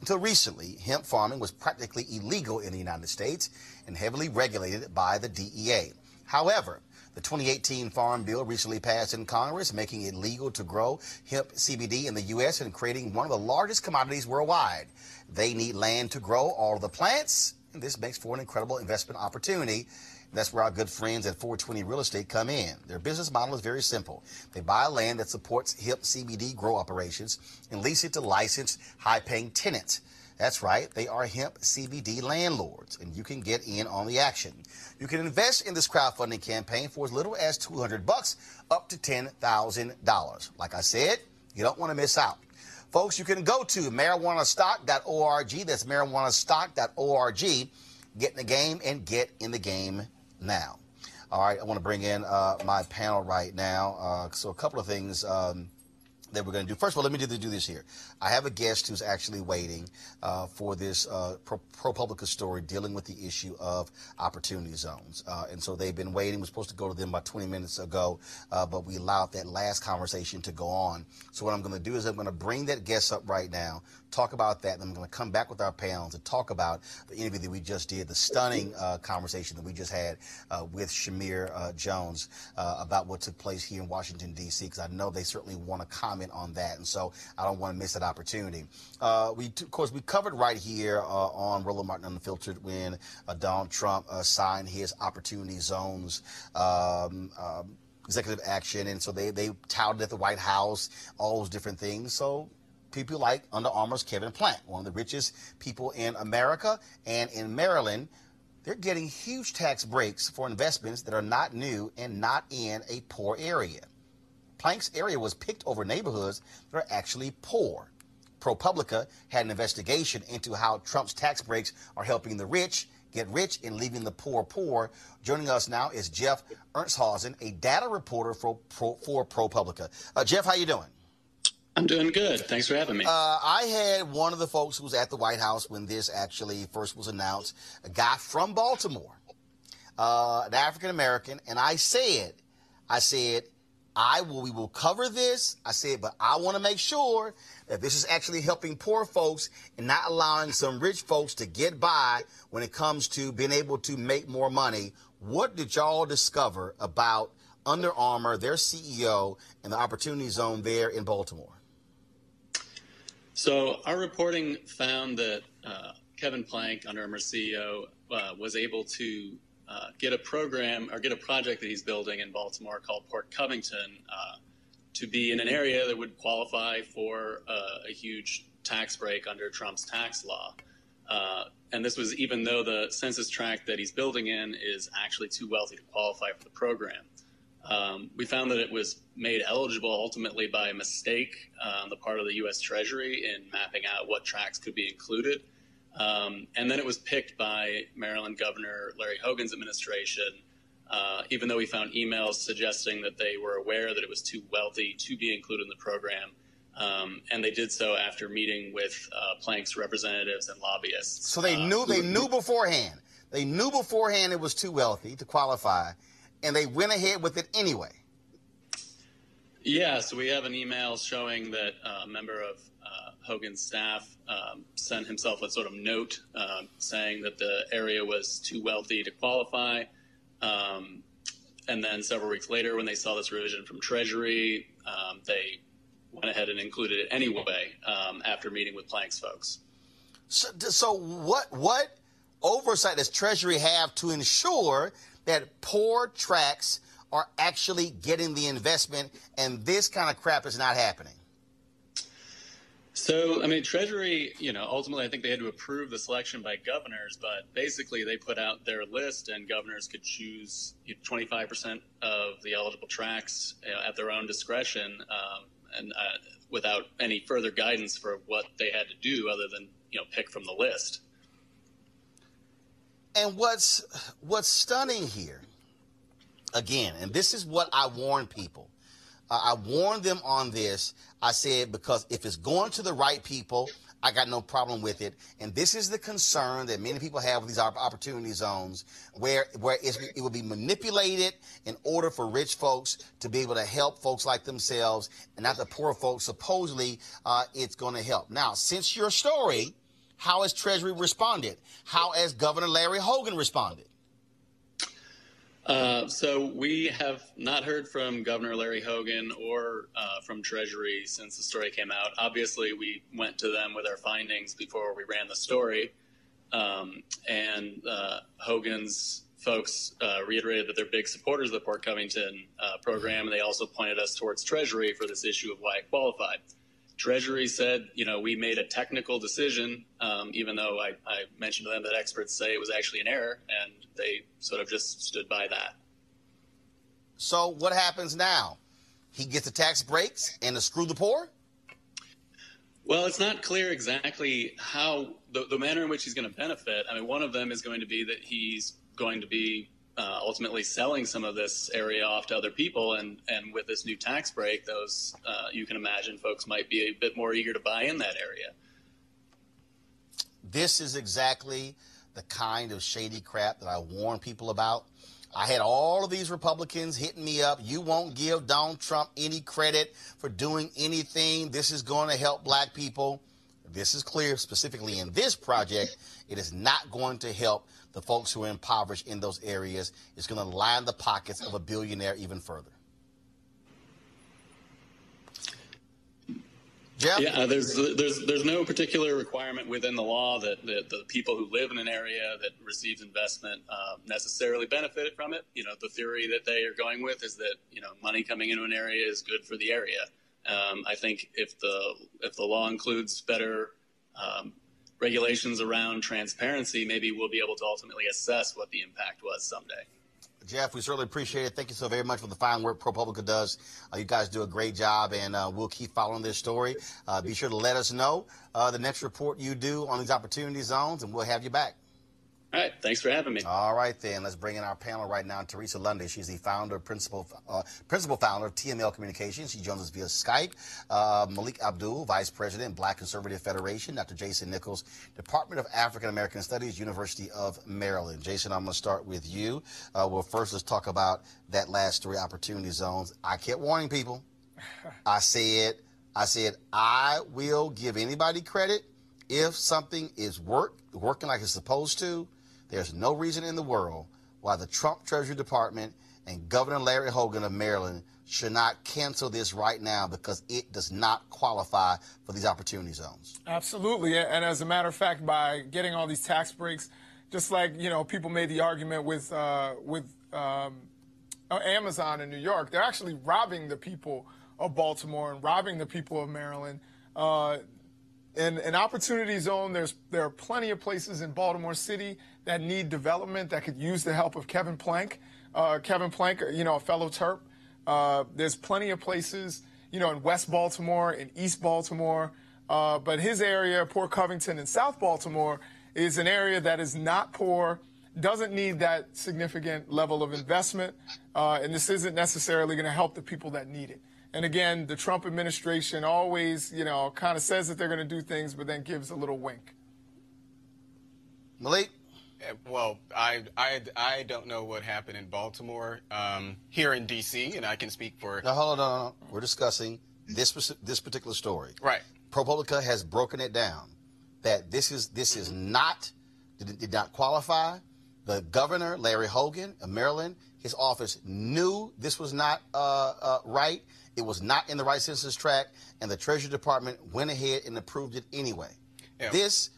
Until recently, hemp farming was practically illegal in the United States and heavily regulated by the D E A. However, the twenty eighteen Farm Bill recently passed in Congress, making it legal to grow hemp C B D in the U S and creating one of the largest commodities worldwide. They need land to grow all of the plants, and this makes for an incredible investment opportunity. And that's where our good friends at four twenty Real Estate come in. Their business model is very simple. They buy land that supports hemp C B D grow operations and lease it to licensed, high-paying tenants. That's right, they are hemp C B D landlords, and you can get in on the action. You can invest in this crowdfunding campaign for as little as two hundred bucks, up to ten thousand dollars. Like I said, you don't want to miss out. Folks, you can go to marijuana stock dot org. That's marijuana stock dot org. Get in the game and get in the game now. All right, I want to bring in uh, my panel right now. Uh, so a couple of things Um, that we're going to do. First of all, let me do, do this here. I have a guest who's actually waiting uh, for this uh, Pro, ProPublica story dealing with the issue of opportunity zones. Uh, and so they've been waiting. We're supposed to go to them about twenty minutes ago, uh, but we allowed that last conversation to go on. So what I'm going to do is I'm going to bring that guest up right now, talk about that, and I'm going to come back with our panel to talk about the interview that we just did, the stunning uh, conversation that we just had uh, with Shamir uh, Jones uh, about what took place here in Washington, D C, because I know they certainly want to comment on that, and so I don't want to miss that opportunity. Uh, we, of course, we covered right here uh, on Roland Martin Unfiltered when uh, Donald Trump uh, signed his Opportunity Zones um, uh, executive action, and so they, they touted at the White House all those different things. So people like Under Armour's Kevin Plank, one of the richest people in America and in Maryland, they're getting huge tax breaks for investments that are not new and not in a poor area. Plank's area was picked over neighborhoods that are actually poor. ProPublica had an investigation into how Trump's tax breaks are helping the rich get rich and leaving the poor poor. Joining us now is Jeff Ernstshausen, a data reporter for, Pro, for ProPublica. Uh, Jeff, how you doing? I'm doing good. Thanks for having me. Uh, I had one of the folks who was at the White House when this actually first was announced, a guy from Baltimore, uh, an African-American, and I said, I said, I will, we will cover this. I said, but I want to make sure that this is actually helping poor folks and not allowing some rich folks to get by when it comes to being able to make more money. What did y'all discover about Under Armour, their C E O, and the Opportunity Zone there in Baltimore? So our reporting found that uh, Kevin Plank, Under Armour C E O, uh, was able to Uh, get a program or get a project that he's building in Baltimore called Port Covington uh, to be in an area that would qualify for uh, a huge tax break under Trump's tax law. Uh, and this was even though the census tract that he's building in is actually too wealthy to qualify for the program. Um, we found that it was made eligible ultimately by mistake uh, on the part of the U S Treasury in mapping out what tracts could be included. Um, and then it was picked by Maryland Governor Larry Hogan's administration, uh, even though we found emails suggesting that they were aware that it was too wealthy to be included in the program. Um, and they did so after meeting with uh, Plank's representatives and lobbyists. So they knew, uh, they knew beforehand. They knew beforehand it was too wealthy to qualify, and they went ahead with it anyway. Yeah, so we have an email showing that a member of uh, Hogan's staff um, sent himself a sort of note uh, saying that the area was too wealthy to qualify. Um, and then several weeks later, when they saw this revision from Treasury, um, they went ahead and included it anyway um, after meeting with Plank's folks. So, so what, what oversight does Treasury have to ensure that poor tracks are actually getting the investment, and this kind of crap is not happening? So, I mean, Treasury, you know, ultimately I think they had to approve the selection by governors, but basically they put out their list and governors could choose twenty-five percent of the eligible tracts you know, at their own discretion um, and uh, without any further guidance for what they had to do other than, you know, pick from the list. And what's what's stunning here, again, and this is what I warn people. Uh, I warned them on this. I said, because if it's going to the right people, I got no problem with it. And this is the concern that many people have with these opportunity zones, where where it's, it will be manipulated in order for rich folks to be able to help folks like themselves and not the poor folks supposedly uh, it's going to help. Now, since your story, how has Treasury responded? How has Governor Larry Hogan responded? Uh, so we have not heard from Governor Larry Hogan or uh, from Treasury since the story came out. Obviously, we went to them with our findings before we ran the story. Um, and uh, Hogan's folks uh, reiterated that they're big supporters of the Port Covington uh, program. And they also pointed us towards Treasury for this issue of why it qualified. Treasury said, you know, we made a technical decision, um, even though I, I mentioned to them that experts say it was actually an error, and they sort of just stood by that. So what happens now? He gets the tax breaks and the screw the poor? Well, it's not clear exactly how the, the manner in which he's going to benefit. I mean, one of them is going to be that he's going to be Uh, ultimately selling some of this area off to other people. And, and with this new tax break, those, uh, you can imagine folks might be a bit more eager to buy in that area. This is exactly the kind of shady crap that I warn people about. I had all of these Republicans hitting me up. You won't give Donald Trump any credit for doing anything. This is going to help black people. This is clear, specifically in this project, it is not going to help the folks who are impoverished in those areas. It's going to line the pockets of a billionaire even further. Jeff? Yeah, uh, there's there's there's no particular requirement within the law that, that the people who live in an area that receives investment uh, necessarily benefit from it. You know, the theory that they are going with is that, you know, money coming into an area is good for the area. Um, I think if the if the law includes better um, regulations around transparency, maybe we'll be able to ultimately assess what the impact was someday. Jeff, we certainly appreciate it. Thank you so very much for the fine work ProPublica does. Uh, you guys do a great job, and uh, we'll keep following this story. Uh, be sure to let us know uh, the next report you do on these opportunity zones, and we'll have you back. All right. Thanks for having me. All right, then. Let's bring in our panel right now, Teresa Lundy. She's the founder, principal uh, principal founder of T M L Communications. She joins us via Skype. Uh, Malik Abdul, Vice President, Black Conservative Federation. Doctor Jason Nichols, Department of African American Studies, University of Maryland. Jason, I'm going to start with you. Uh, well, first, let's talk about that last story, Opportunity Zones. I kept warning people. I said, I said, I will give anybody credit if something is work, working like it's supposed to. There's no reason in the world why the Trump Treasury Department and Governor Larry Hogan of Maryland should not cancel this right now because it does not qualify for these opportunity zones. Absolutely. And as a matter of fact, by getting all these tax breaks, just like, you know, people made the argument with, uh, with um, Amazon in New York, they're actually robbing the people of Baltimore and robbing the people of Maryland. Uh, In an opportunity zone, there's there are plenty of places in Baltimore City that need development that could use the help of Kevin Plank. Uh, Kevin Plank, you know, a fellow Terp. Uh, there's plenty of places, you know, in West Baltimore, in East Baltimore. Uh, but his area, Port Covington and South Baltimore, is an area that is not poor, doesn't need that significant level of investment. Uh, and this isn't necessarily going to help the people that need it. And again, the Trump administration always, you know, kind of says that they're going to do things, but then gives a little wink. Malik? Well, I, I, I don't know what happened in Baltimore, um, here in D C, and I can speak for... No, hold on, no, no. We're discussing this, this particular story. Right. ProPublica has broken it down, that this is, this is not, did, did not qualify. The governor, Larry Hogan of Maryland, his office knew this was not uh, uh, right. It was not in the right census tract, and the Treasury Department went ahead and approved it anyway. Yeah. This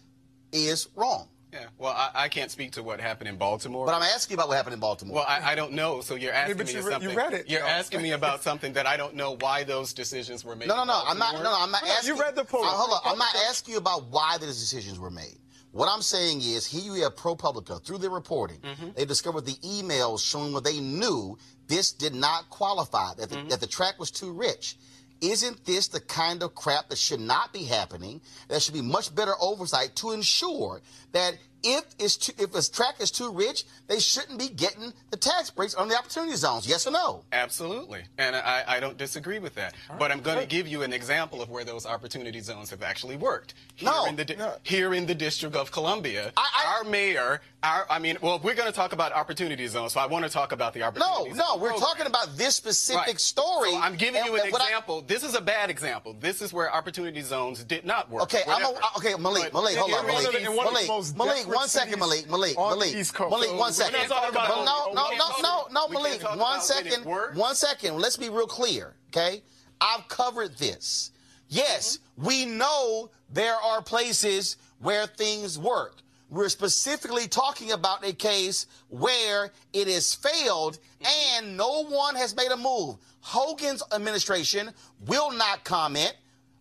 is wrong. Yeah. Well, I, I can't speak to what happened in Baltimore. But I'm asking about what happened in Baltimore. Well, I, I don't know. So you're asking yeah, me you re- something. You read it. You're no. asking me about something that I don't know why those decisions were made. No, no, no. I'm not. No, no. I'm not no, asking. You read the post. Uh, hold on. I'm not asking you about why those decisions were made. What I'm saying is, here you have ProPublica through their reporting. Mm-hmm. They discovered the emails showing what they knew. This did not qualify. That the, mm-hmm. that the track was too rich. Isn't this the kind of crap that should not be happening? There should be much better oversight to ensure that if it's too, if a track is too rich, they shouldn't be getting the tax breaks on the opportunity zones. Yes or no? Absolutely. And I, I don't disagree with that. Right. But I'm going to give you an example of where those opportunity zones have actually worked. Here no. In the di- no. Here in the District of Columbia, I, I, our mayor, our, I mean, well, we're going to talk about opportunity zones, so I want to talk about the opportunity zones. No, no, we're program. talking about this specific right. story. So I'm giving and, you an example. I, this is a bad example. This is where opportunity zones did not work. Okay, I'm a, okay Malik, Malik, hold on. Malik, Malik, Malik. One second, Malik, Malik, Malik, Malik, one second. No, no, no, no, no, Malik, one second, one second. Let's be real clear, okay? I've covered this. Yes, mm-hmm. we know there are places where things work. We're specifically talking about a case where it has failed and no one has made a move. Hogan's administration will not comment,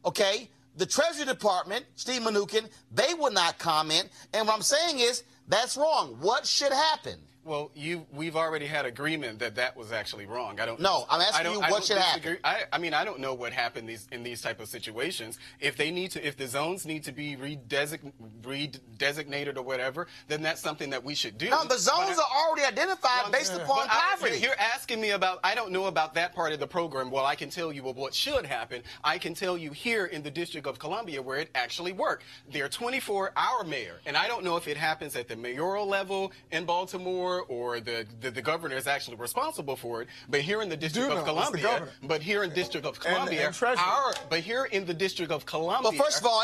okay? The Treasury Department, Steve Mnuchin, they will not comment. And what I'm saying is that's wrong. What should happen? Well, you, we've already had agreement that that was actually wrong. I don't know. No, I'm asking you what should disagree. happen. I, I mean, I don't know what happened these, in these type of situations. If they need to, if the zones need to be redesign, redesignated or whatever, then that's something that we should do. No, the zones I, are already identified well, based yeah. upon poverty. I, you're asking me about, I don't know about that part of the program. Well, I can tell you of what should happen. I can tell you here in the District of Columbia where it actually worked. They're twenty-four hour mayor, and I don't know if it happens at the mayoral level in Baltimore, or the, the the governor is actually responsible for it, but here in the District of Columbia, but here in District of Columbia, our, but here in the District of Columbia. Well, first of all,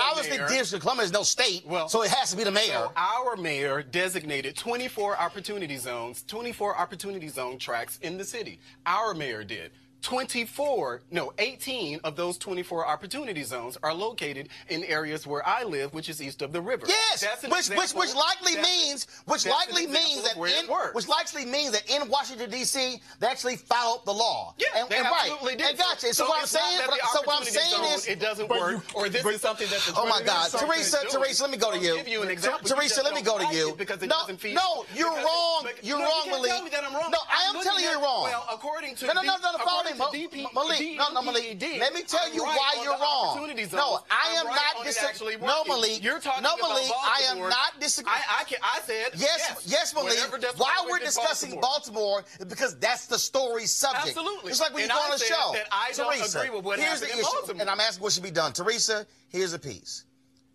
obviously the District of Columbia is no state, well, so it has to be the mayor. So our mayor designated twenty-four opportunity zones, twenty-four opportunity zone tracks in the city. Our mayor did. twenty-four, no, eighteen of those twenty-four opportunity zones are located in areas where I live, which is east of the river. Yes, which, which which likely means which likely means that in which likely means that in Washington D C they actually followed the law. Yeah, and, they and absolutely right. did. And gotcha. So, so what I'm saying, so what I'm saying is it doesn't work, you, or this is something that's oh my God, Teresa, Teresa, let me go to you. you Teresa, let me go to you. No, no, you're wrong. You're wrong, Malik. No, I am telling you you're wrong. Well, according to no, no, no, no. D P, Malik, D P, no, no, Malik. D P, let me tell you right why you're wrong. Zones. No, I am right not disagreeing. No, Malik. You're talking no, Malik. About I am not disagreeing. I, I, I said yes, yes, yes Malik. Why we're discussing Baltimore is because that's the story subject. Absolutely. It's like when you go on a show. That I don't Teresa, agree with what here's the issue, and I'm asking what should be done. Teresa, here's a piece.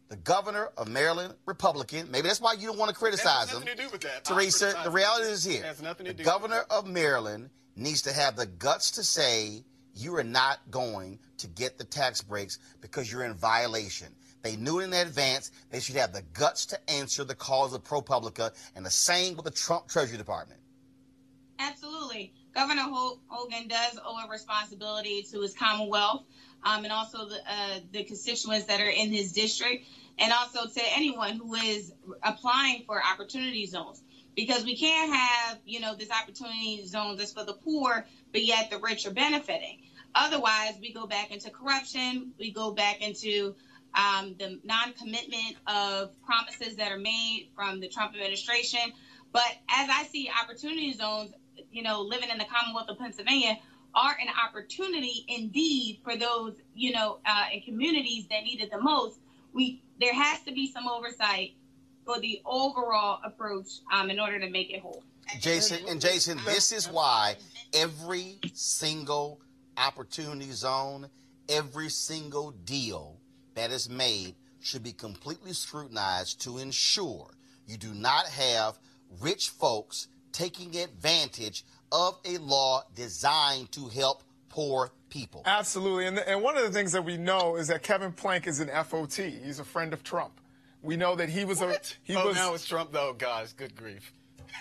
The governor of Maryland, Republican. Maybe that's why you don't want to criticize him. That has nothing to do with that. Teresa, the reality is here. The governor of Maryland needs to have the guts to say you are not going to get the tax breaks because you're in violation. They knew it in advance. They should have the guts to answer the calls of ProPublica, and the same with the Trump Treasury Department. Absolutely. Governor Hogan does owe a responsibility to his Commonwealth um, and also the, uh, the constituents that are in his district, and also to anyone who is applying for opportunity zones. Because we can't have, you know, this opportunity zone that's for the poor, but yet the rich are benefiting. Otherwise, we go back into corruption. We go back into um, the non-commitment of promises that are made from the Trump administration. But as I see opportunity zones, you know, living in the Commonwealth of Pennsylvania are an opportunity indeed for those, you know, uh, in communities that need it the most. We there has to be some oversight for the overall approach um, in order to make it whole. Jason, and Jason, this is why every single opportunity zone, every single deal that is made should be completely scrutinized to ensure you do not have rich folks taking advantage of a law designed to help poor people. Absolutely. And, and one of the things that we know is that Kevin Plank is an F O T. He's a friend of Trump. We know that he was what? a he oh, was now it's Trump though, guys, good grief.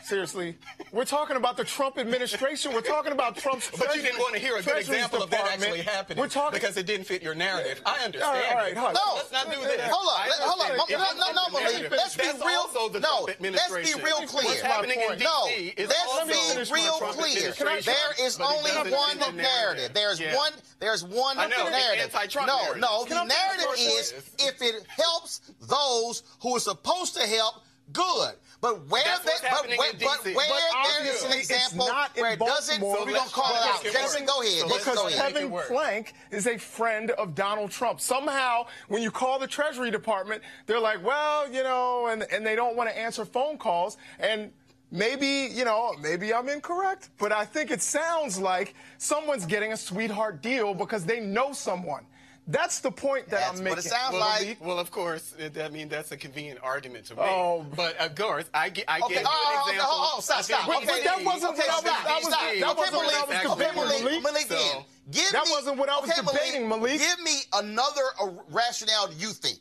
Seriously, we're talking about the Trump administration. We're talking about Trump's But Treasury, you didn't want to hear a Treasury's good example department. Of that actually happening we're talking, because it didn't fit your narrative. I understand. All right, all right, all right. No, let's not do that. Hold on. Hold on. It. No, no, no, Molly. Let's be real. The no, let's be real clear. What's happening in D C no, is let's be real clear. There is only one narrative. narrative. There is yeah. one. There is one I know, narrative. No, narrative. no. The narrative is if it helps those who are supposed to help, good. But where, that, but where, but where but there is an example where it doesn't, so we're going to call it out. Kevin, go ahead. So because go ahead. Kevin Plank is a friend of Donald Trump. Somehow, when you call the Treasury Department, they're like, well, you know, and, and they don't want to answer phone calls. And maybe, you know, maybe I'm incorrect, but I think it sounds like someone's getting a sweetheart deal because they know someone. That's the point that that's I'm making. What it sounds well, like. Well, of course, I mean, that's a convenient argument to make. Oh. But, of course, I get I okay. gave you oh, an example. Oh, oh, stop, stop. But, okay, but that wasn't okay, what stop, I was debating. That wasn't what I was debating, Malik. That wasn't what I was debating, Malik. Give me another rationale you think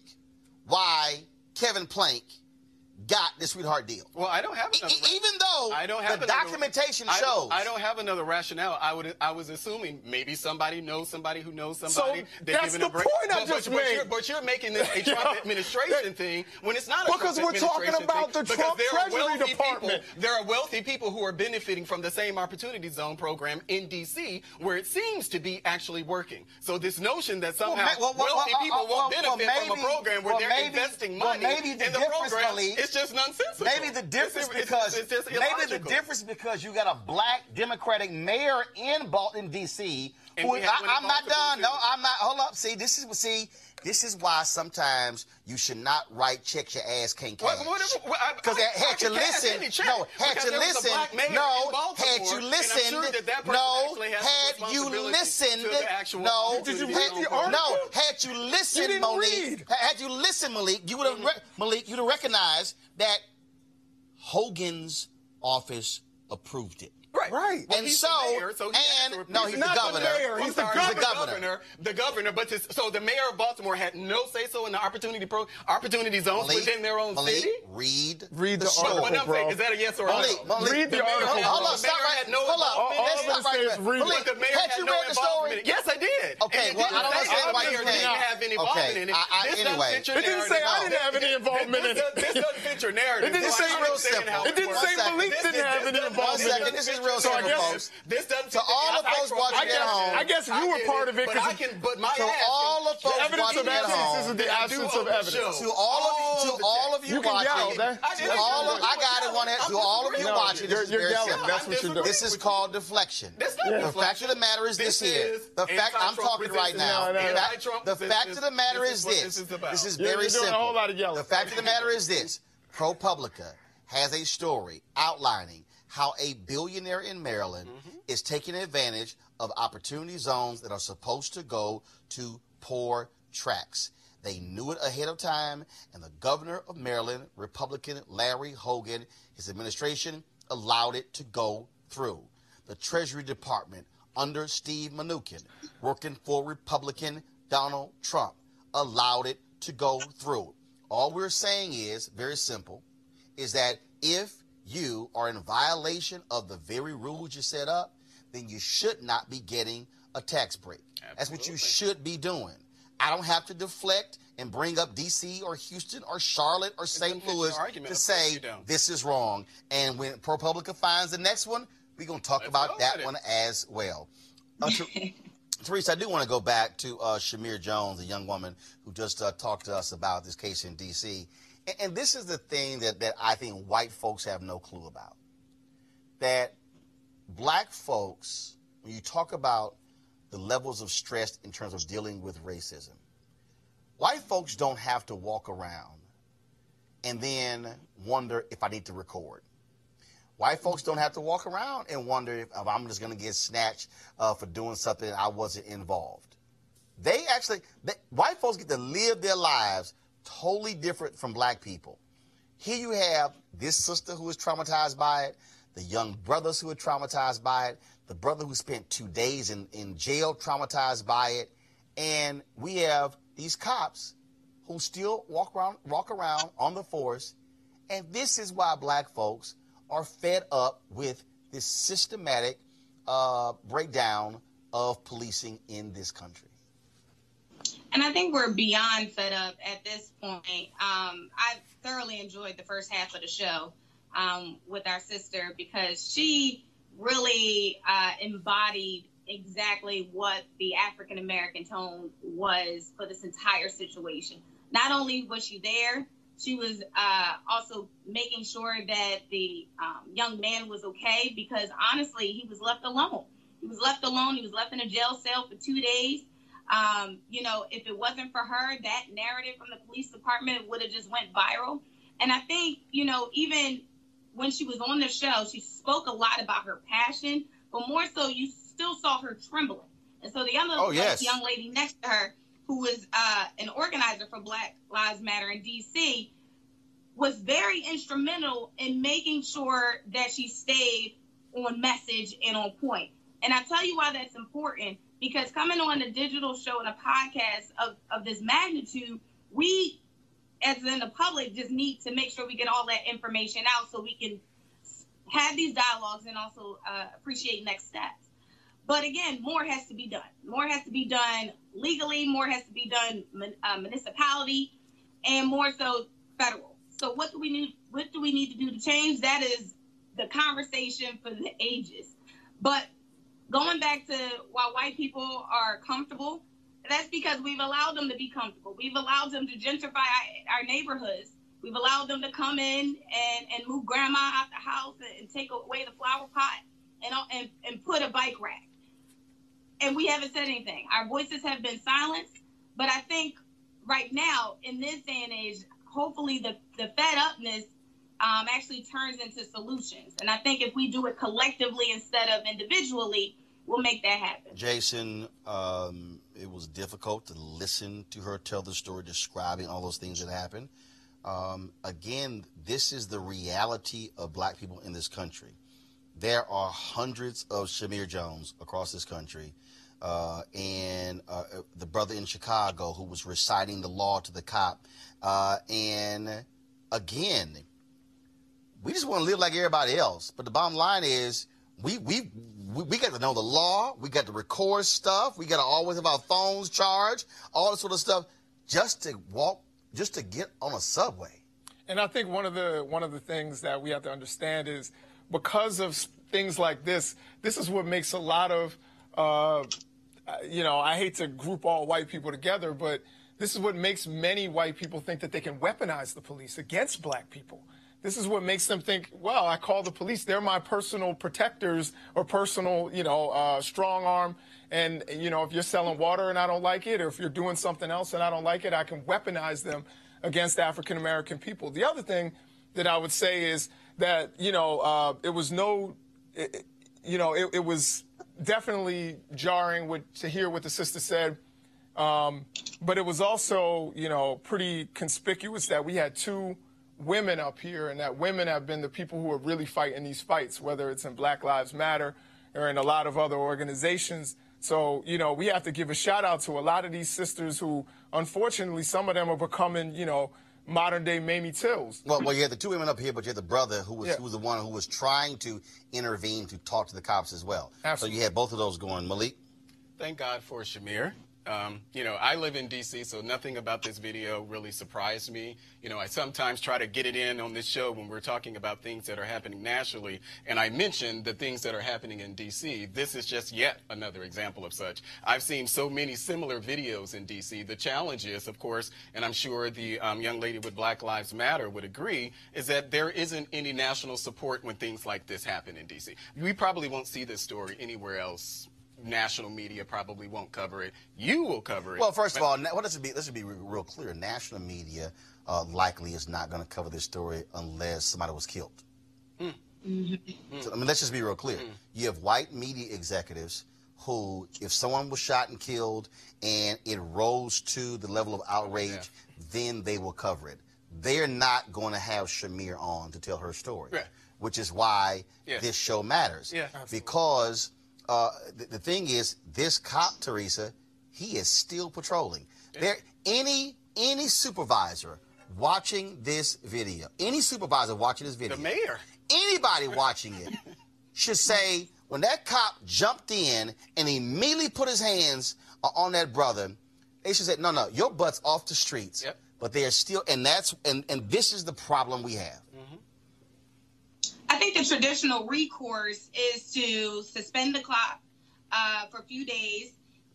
why Kevin Plank got the sweetheart deal. Well, I don't have another. E even though I don't have the another, documentation I shows. I don't have another rationale. I would. I was assuming maybe somebody knows somebody who knows somebody. So that's the a break. point but, I just but, made. But you're, but you're making this a Trump yeah. administration thing when it's not a because Trump administration Because we're talking about the Trump Treasury Department. People, there are wealthy people who are benefiting from the same Opportunity Zone program in D C where it seems to be actually working. So this notion that somehow well, well, well, wealthy well, people well, won't well, benefit well, maybe, from a program where well, they're maybe, investing money well, maybe the in the program is It's just nonsensical. Maybe the difference it's, because it's, it's maybe the difference because you got a black Democratic mayor in Baltimore, D C Who, I, I'm not done. Too. No, I'm not. Hold up. See, this is see. This is why sometimes you should not write checks your ass can't cash. Because well, well, had you listened, no, had you listened, no, had you listened, no, had you listened, no, did you read the article? No, had you listened, Malik, had you listened, Malik, you would have, mm-hmm. Malik, you'd have recognized that Hogan's office approved it. Right. right. Well, and so, mayor, so and no, he's not the governor. The mayor. He's, the, sorry, governor. he's the, governor, the governor. But this, so the mayor of Baltimore had no say so in the opportunity pro, opportunity zones Malik, within their own Malik, city. Read, read the, the article, but, but I'm bro. Saying, is that a yes or a Malik, no? Malik, read the, the article. Mayor, hold on, stop right. No hold up. All, all stop right. Is read Malik, the mayor had, had you no read the story? Yes, I did. Okay. Well, I don't understand why you didn't have any involvement in it. Anyway, it didn't say I didn't have any involvement in it. This doesn't fit your narrative. It didn't say It didn't say Malik didn't have any involvement in it. Real so simple, I guess this doesn't to all of those watching at home. I guess you were part of it, but I can. But my to all of those watching at home, is the absence of evidence. To all of you, to all of you watching, I got it. One to all of you watching, you're yelling. That's what you're doing. This is called deflection. The fact of the matter is this here. The fact I'm talking right now. The fact of the matter is this. This is very simple. The fact of the matter is this. ProPublica has a story outlining how a billionaire in Maryland mm-hmm. is taking advantage of opportunity zones that are supposed to go to poor tracts. They knew it ahead of time, and the governor of Maryland, Republican Larry Hogan, his administration allowed it to go through. The Treasury Department under Steve Mnuchin, working for Republican Donald Trump, allowed it to go through. All we're saying is, very simple, is that if you are in violation of the very rules you set up, then you should not be getting a tax break. Absolutely. That's what you should be doing. I don't have to deflect and bring up D C or Houston or Charlotte or Saint Louis to say this is wrong. And when ProPublica finds the next one, we're going to talk Let's about that one as well. Uh, Teresa, I do want to go back to uh, Shamir Jones, a young woman who just uh, talked to us about this case in D C And this is the thing that, that I think white folks have no clue about. That black folks, when you talk about the levels of stress in terms of dealing with racism, white folks don't have to walk around and then wonder if I need to record. White folks don't have to walk around and wonder if, if I'm just going to get snatched uh, for doing something I wasn't involved. They actually, they, white folks get to live their lives totally different from black people. Here you have this sister who is traumatized by it, the young brothers who are traumatized by it, the brother who spent two days in, in jail traumatized by it, and we have these cops who still walk around, walk around on the force, and this is why black folks are fed up with this systematic uh, breakdown of policing in this country. And I think we're beyond fed up at this point. Um, I thoroughly enjoyed the first half of the show um, with our sister because she really uh, embodied exactly what the African-American tone was for this entire situation. Not only was she there, she was uh, also making sure that the um, young man was okay because, honestly, he was left alone. He was left alone. He was left in a jail cell for two days. Um, you know, if it wasn't for her, that narrative from the police department would have just went viral. And I think, you know, even when she was on the show, she spoke a lot about her passion, but more so you still saw her trembling. And so the other oh, yes. young lady next to her, who was uh, an organizer for Black Lives Matter in D C, was very instrumental in making sure that she stayed on message and on point. And I tell you why that's important, because coming on a digital show and a podcast of, of this magnitude, we, as in the public, just need to make sure we get all that information out so we can have these dialogues and also uh, appreciate next steps. But again, more has to be done. More has to be done legally, more has to be done uh, municipality, and more so federal. So what do we need, what do we need to do to change? That is the conversation for the ages. But going back to why white people are comfortable, that's because we've allowed them to be comfortable. We've allowed them to gentrify our neighborhoods. We've allowed them to come in and, and move grandma out the house and, and take away the flower pot and, and, and put a bike rack. And we haven't said anything. Our voices have been silenced. But I think right now, in this day and age, hopefully the, the fed upness um, actually turns into solutions. And I think if we do it collectively instead of individually, we'll make that happen. Jason, um, it was difficult to listen to her tell the story, describing all those things that happened. Um, again, this is the reality of Black people in this country. There are hundreds of Shamir Jones across this country, uh, and uh, the brother in Chicago who was reciting the law to the cop. Uh, and again, we just want to live like everybody else. But the bottom line is we we we, we got to know the law. We got to record stuff. We got to always have our phones charged, all this sort of stuff, just to walk, just to get on a subway. And I think one of the one of the things that we have to understand is, because of things like this, this is what makes a lot of, uh, you know, I hate to group all white people together, but this is what makes many white people think that they can weaponize the police against Black people. This is what makes them think, well, I call the police, they're my personal protectors or personal, you know, uh, strong arm. And, you know, if you're selling water and I don't like it, or if you're doing something else and I don't like it, I can weaponize them against African-American people. The other thing that I would say is that, you know, uh, it was no, it, you know, it, it was definitely jarring with, to hear what the sister said. Um, but it was also, you know, pretty conspicuous that we had two women up here, and that women have been the people who are really fighting these fights, whether it's in Black Lives Matter or in a lot of other organizations. So, you know, we have to give a shout out to a lot of these sisters who, unfortunately, some of them are becoming, you know, modern-day Mamie Tills. Well, well, you had the two women up here, but you had the brother who was, yeah. who was the one who was trying to intervene to talk to the cops as well. Absolutely. So you had both of those going. Malik? Thank God for Shamir. Um, you know, I live in D C, so nothing about this video really surprised me. You know, I sometimes try to get it in on this show when we're talking about things that are happening nationally, and I mentioned the things that are happening in D C. This is just yet another example of such. I've seen so many similar videos in D C. The challenge is, of course, and I'm sure the um, young lady with Black Lives Matter would agree, is that there isn't any national support when things like this happen in D C. We probably won't see this story anywhere else. National media probably won't cover it. You will cover it. Well, first of all, well, let's be, let's be real clear. National media uh, likely is not going to cover this story unless somebody was killed. Mm. Mm-hmm. So, I mean, let's just be real clear. Mm. You have white media executives who, if someone was shot and killed and it rose to the level of outrage, oh, yeah. then they will cover it. They're not going to have Shamir on to tell her story, yeah. which is why yeah. this show matters. Yeah, because... Uh, the, the thing is, this cop, Teresa, he is still patrolling. Yeah. There, any any supervisor watching this video, any supervisor watching this video, the mayor, anybody watching it should say, when that cop jumped in and immediately put his hands on that brother, they should say, no, no, your butt's off the streets. Yep. But they are still, and that's, and, and this is the problem we have. Mm-hmm. I think the traditional recourse is to suspend the cop uh, for a few days,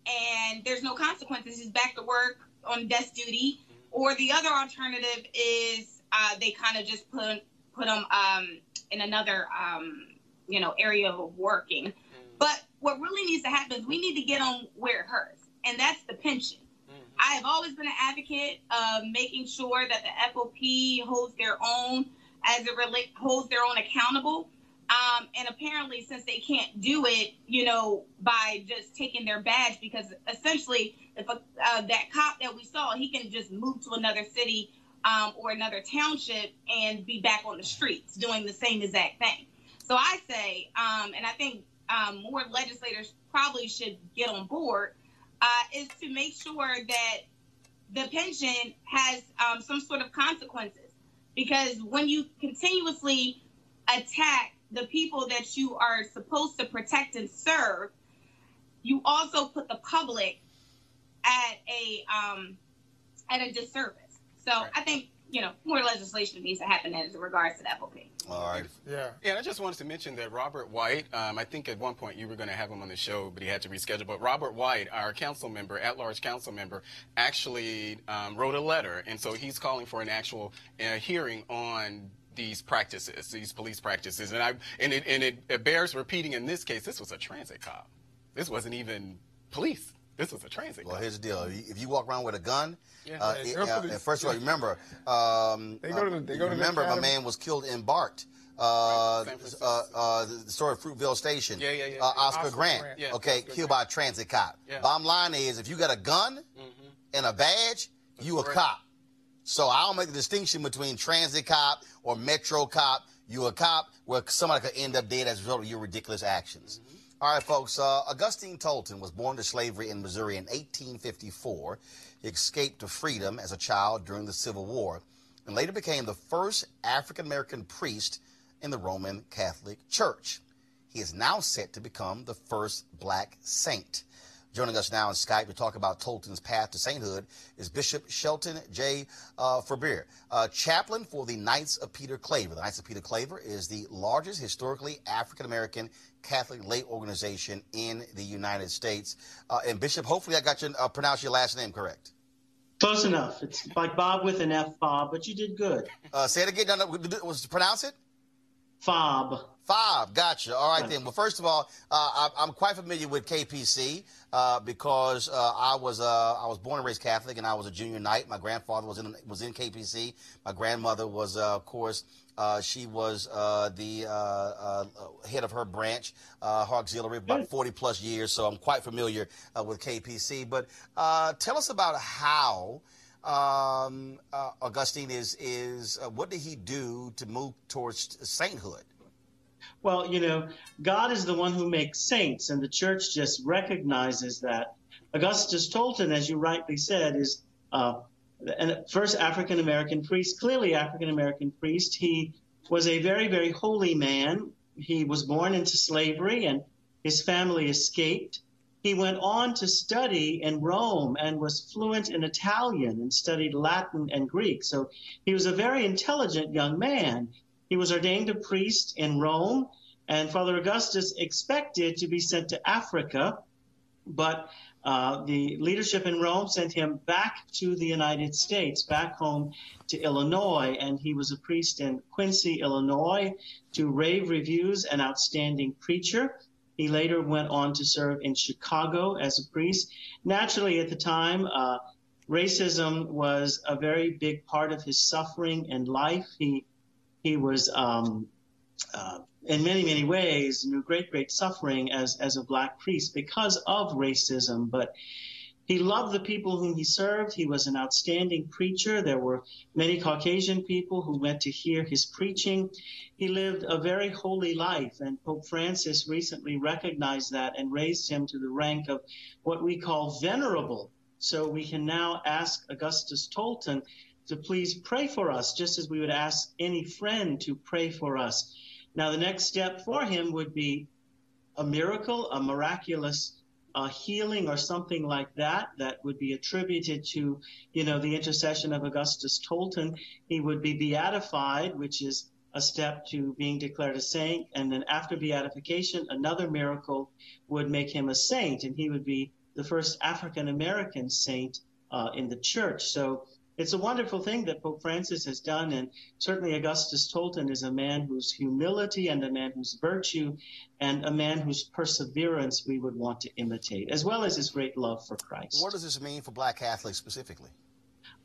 and there's no consequences. He's back to work on desk duty. Or the other alternative is uh, they kind of just put put them um, in another, um, you know, area of working. Mm. But what really needs to happen is we need to get on where it hurts, and that's the pension. I have always been an advocate of making sure that the F O P holds their own as it relates, holds their own accountable. Um, and apparently, since they can't do it, you know, by just taking their badge, because essentially, if a, uh, that cop that we saw, he can just move to another city um, or another township and be back on the streets doing the same exact thing. So I say, um, and I think um, more legislators probably should get on board. Uh, is to make sure that the pension has um, some sort of consequences. Because when you continuously attack the people that you are supposed to protect and serve, you also put the public at a um, at a disservice. So right. I think, you know, more legislation needs to happen as regards to the F O P. All right. Yeah. Yeah, and I just wanted to mention that Robert White, um, I think at one point you were going to have him on the show, but he had to reschedule. But Robert White, our council member, at-large council member, actually um, wrote a letter. And so he's calling for an actual uh, hearing on these practices, these police practices. And, I, and, it, and it, it bears repeating in this case, this was a transit cop. This wasn't even police. This was a transit cop. Well, here's the deal. If you walk around with a gun, yeah, uh, it, uh, first of all, remember, um, they go to the, they go remember to the my man was killed in BART. Uh, right, uh, uh, the story of Fruitvale Station. Yeah, yeah, yeah. Uh, Oscar, Oscar Grant, Grant. Yeah, okay, Oscar killed Grant. by a transit cop. Yeah. Bottom line is, if you got a gun mm-hmm. and a badge, that's you correct. a cop. So I don't make the distinction between transit cop or metro cop. You a cop where somebody could end up dead as a result of your ridiculous actions. Mm-hmm. All right, folks, uh, Augustine Tolton was born to slavery in Missouri in eighteen fifty-four. He escaped to freedom as a child during the Civil War and later became the first African-American priest in the Roman Catholic Church. He is now set to become the first black saint. Joining us now on Skype to talk about Tolton's path to sainthood is Bishop Shelton J. Uh, Farber, uh, chaplain for the Knights of Peter Claver. The Knights of Peter Claver is the largest historically African-American Catholic lay organization in the United States. Uh, and Bishop, hopefully I got you uh, pronounce your last name correct. Close enough. It's like Bob with an F, Bob, but you did good. Uh, say it again. No, no, was pronounce it? Fob. Fob. Gotcha. All right, right. then. Well, first of all, uh, I, I'm quite familiar with K P C uh, because uh, I was uh, I was born and raised Catholic, and I was a junior knight. My grandfather was in was in K P C. My grandmother was, uh, of course. Uh, she was uh, the uh, uh, head of her branch, uh, her auxiliary, about forty-plus years, so I'm quite familiar uh, with K P C. But uh, tell us about how um, uh, Augustine is, is uh, what did he do to move towards sainthood? Well, you know, God is the one who makes saints, and the church just recognizes that. Augustus Tolton, as you rightly said, is... Uh, And first African-American priest, clearly African-American priest. He was a very, very holy man. He was born into slavery and his family escaped. He went on to study in Rome and was fluent in Italian and studied Latin and Greek. So he was a very intelligent young man. He was ordained a priest in Rome, and Father Augustus expected to be sent to Africa, but... Uh, the leadership in Rome sent him back to the United States, back home to Illinois, and he was a priest in Quincy, Illinois, to rave reviews, an outstanding preacher. He later went on to serve in Chicago as a priest. Naturally, at the time, uh, racism was a very big part of his suffering and life. He, he was... Um, Uh, in many, many ways, knew great, great suffering as, as a black priest because of racism. But he loved the people whom he served. He was an outstanding preacher. There were many Caucasian people who went to hear his preaching. He lived a very holy life, and Pope Francis recently recognized that and raised him to the rank of what we call venerable. So we can now ask Augustus Tolton to please pray for us, just as we would ask any friend to pray for us. Now, the next step for him would be a miracle, a miraculous uh, healing or something like that, that would be attributed to, you know, the intercession of Augustine Tolton. He would be beatified, which is a step to being declared a saint. And then after beatification, another miracle would make him a saint, and he would be the first African-American saint uh, in the church. So it's a wonderful thing that Pope Francis has done, and certainly Augustine Tolton is a man whose humility and a man whose virtue and a man whose perseverance we would want to imitate, as well as his great love for Christ. What does this mean for Black Catholics specifically?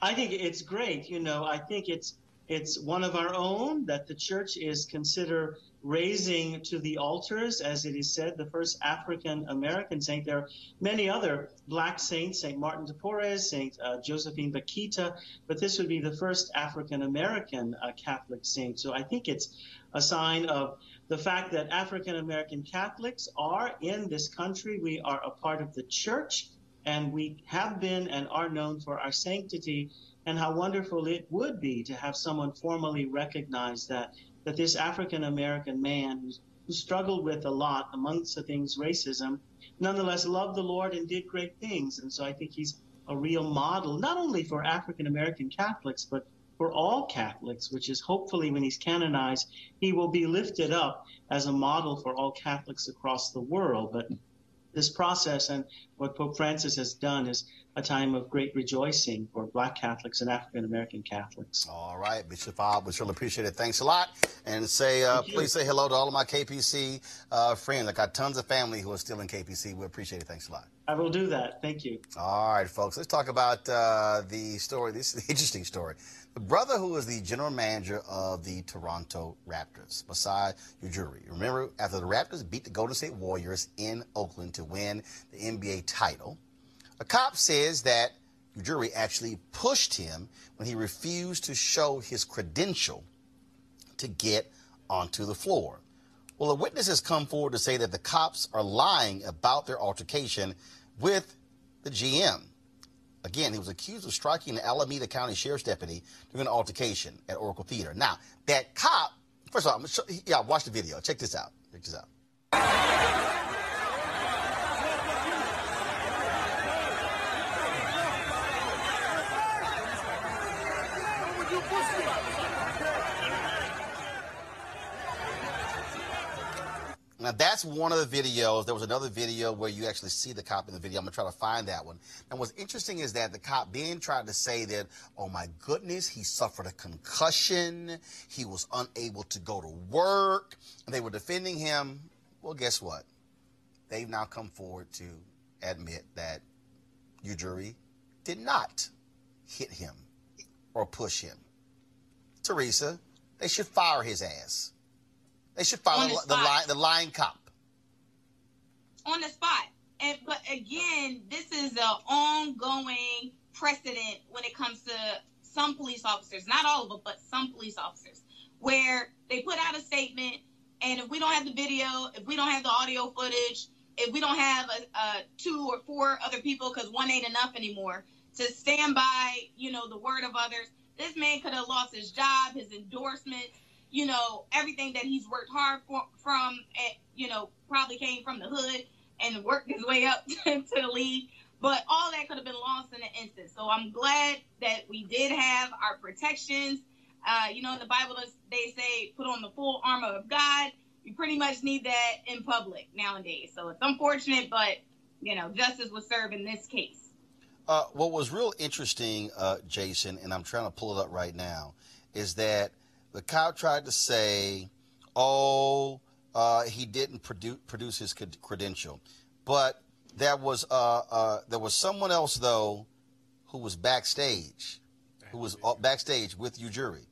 I think it's great. You know, I think it's it's one of our own that the church is consider raising to the altars, as it is said, the first African-American saint. There are many other black saints, Saint Martin de Porres, Saint uh, Josephine Vaquita, but this would be the first African-American uh, Catholic saint. So I think it's a sign of the fact that African-American Catholics are in this country. We are a part of the church, and we have been and are known for our sanctity, and how wonderful it would be to have someone formally recognize that that this African-American man who, who struggled with a lot amongst the things racism, nonetheless loved the Lord and did great things. And so I think he's a real model, not only for African-American Catholics, but for all Catholics, which is hopefully when he's canonized, he will be lifted up as a model for all Catholics across the world. But this process and what Pope Francis has done is a time of great rejoicing for Black Catholics and African-American Catholics. All right, Bishop Bob, we surely appreciate it. Thanks a lot. And say, uh, please say hello to all of my K P C uh, friends. I got tons of family who are still in K P C. We appreciate it. Thanks a lot. I will do that. Thank you. All right, folks. Let's talk about uh, the story. This is an interesting story. The brother who is the general manager of the Toronto Raptors, Masai Ujiri. Remember, after the Raptors beat the Golden State Warriors in Oakland to win the N B A title, a cop says that Ujiri actually pushed him when he refused to show his credential to get onto the floor. Well, a witness has come forward to say that the cops are lying about their altercation with the G M. Again, he was accused of striking an Alameda County Sheriff's deputy during an altercation at Oracle Theater. Now, that cop, first of all, I'm gonna show, yeah, watch the video. Check this out. Check this out. Now, that's one of the videos. There was another video where you actually see the cop in the video. I'm going to try to find that one. And what's interesting is that the cop then tried to say that, oh, my goodness, he suffered a concussion. He was unable to go to work. And they were defending him. Well, guess what? They've now come forward to admit that Ujiri did not hit him or push him. Teresa, they should fire his ass. They should follow the, the, line, the lying cop. On the spot. And but again, this is an ongoing precedent when it comes to some police officers, not all of them, but some police officers, where they put out a statement, and if we don't have the video, if we don't have the audio footage, if we don't have a, a two or four other people, because one ain't enough anymore, to stand by, you know, the word of others, this man could have lost his job, his endorsements, you know, everything that he's worked hard for, from, you know, probably came from the hood and worked his way up to the league. But all that could have been lost in an instant. So I'm glad that we did have our protections. Uh, you know, in the Bible, they say, put on the full armor of God. You pretty much need that in public nowadays. So it's unfortunate, but, you know, justice was served in this case. Uh, what was real interesting, uh, Jason, and I'm trying to pull it up right now, is that the cop tried to say, oh, uh, he didn't produ- produce his cred- credential. But there was uh, uh, there was someone else, though, who was backstage, who was uh, backstage with Ujiri.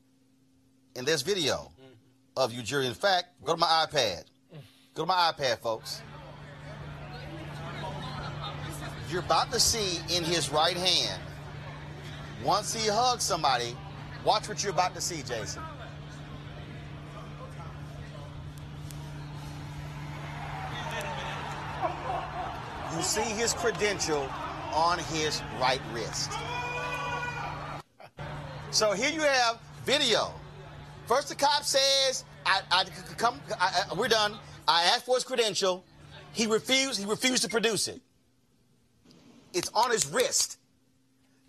And there's video of Ujiri. In fact, go to my iPad. Go to my iPad, folks. You're about to see in his right hand, once he hugs somebody, watch what you're about to see, Jason. You see his credential on his right wrist. So here you have video. First the cop says I, I come. I, I, we're done. I asked for his credential. He refused. He refused to produce it. It's on his wrist.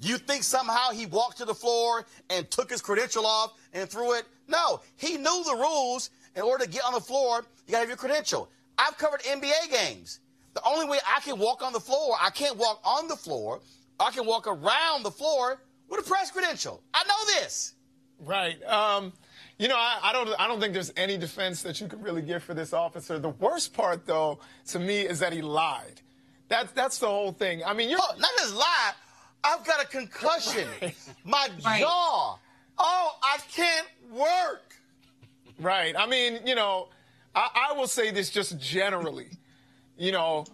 You think somehow he walked to the floor and took his credential off and threw it? No, he knew the rules. In order to get on the floor, you got to have your credential. I've covered N B A games. The only way I can walk on the floor, I can't walk on the floor. I can walk around the floor with a press credential. I know this. Right. Um, you know, I, I don't I don't think there's any defense that you could really give for this officer. The worst part, though, to me, is that he lied. That's that's the whole thing. I mean, you're oh, not just lie. I've got a concussion. Right. My right. jaw. Oh, I can't work. Right. I mean, you know, I, I will say this just generally. You know,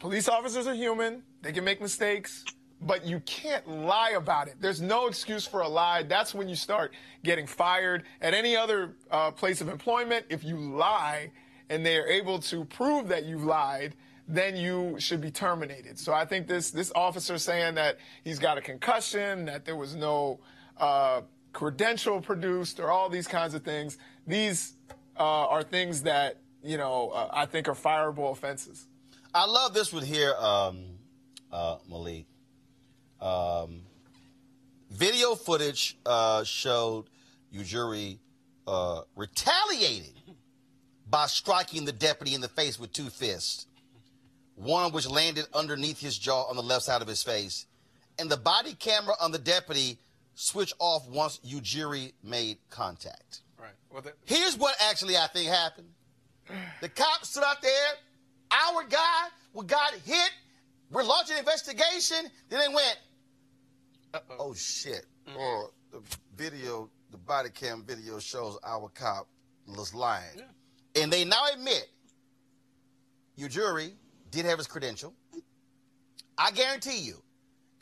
police officers are human. They can make mistakes, but you can't lie about it. There's no excuse for a lie. That's when you start getting fired. At any other uh, place of employment, if you lie and they are able to prove that you lied, then you should be terminated. So I think this this officer saying that he's got a concussion, that there was no uh, credential produced or all these kinds of things, these uh, are things that, you know, uh, I think are fireable offenses. I love this one here, um, uh, Malik. Um, video footage uh, showed Ujiri uh, retaliated by striking the deputy in the face with two fists, one of which landed underneath his jaw on the left side of his face. And the body camera on the deputy switched off once Ujiri made contact. Right. Well, that- Here's what actually I think happened. The cops stood out there. Our guy we got hit. We're launching an investigation. Then they went, uh-oh. Oh, shit. Mm-hmm. Or the video, the body cam video shows our cop was lying. Yeah. And they now admit Ujiri did have his credential. I guarantee you,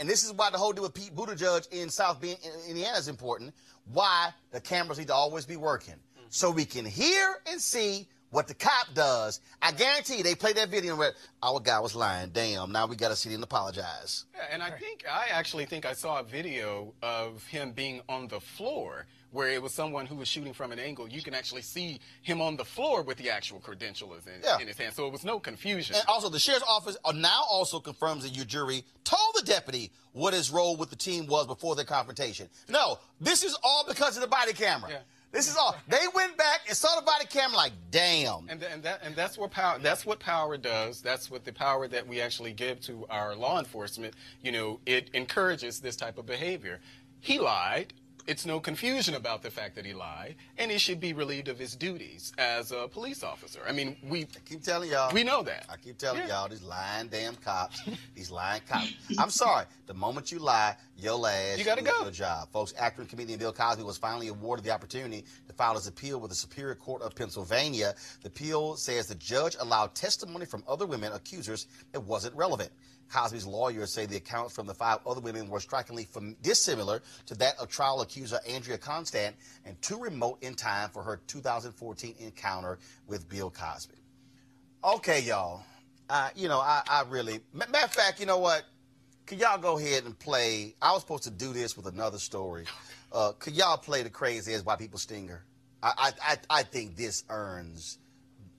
and this is why the whole deal with Pete Buttigieg in South Bend, Indiana is important, why the cameras need to always be working. Mm-hmm. So we can hear and see what the cop does. I guarantee you they played that video and went, our guy was lying. Damn, now we got to sit and apologize. Yeah, and I think, I actually think I saw a video of him being on the floor where it was someone who was shooting from an angle. You can actually see him on the floor with the actual credentials in, yeah. in his hand. So it was no confusion. And also, the sheriff's office now also confirms that Ujiri told the deputy what his role with the team was before the confrontation. No, this is all because of the body camera. Yeah. This is all. They went back and saw the body camera like, damn. And, and, that, and that's what power, that's what power does. That's what the power that we actually give to our law enforcement, you know, it encourages this type of behavior. He lied. It's no confusion about the fact that he lied, and he should be relieved of his duties as a police officer. I mean, we I keep telling y'all. We know that. I keep telling yeah. y'all, these lying damn cops, these lying cops. I'm sorry. The moment you lie, your ass, you gotta go. Your job, folks. Actor and comedian Bill Cosby was finally awarded the opportunity to file his appeal with the Superior Court of Pennsylvania. The appeal says the judge allowed testimony from other women accusers that wasn't relevant. Cosby's lawyers say the accounts from the five other women were strikingly fam- dissimilar to that of trial accuser Andrea Constant and too remote in time for her two thousand fourteen encounter with Bill Cosby. Okay, y'all. Uh, you know, I, I really... Matter of fact, you know what? Could y'all go ahead and play... I was supposed to do this with another story. Uh, could y'all play the Crazy As White People Stinger? I, I, I, I think this earns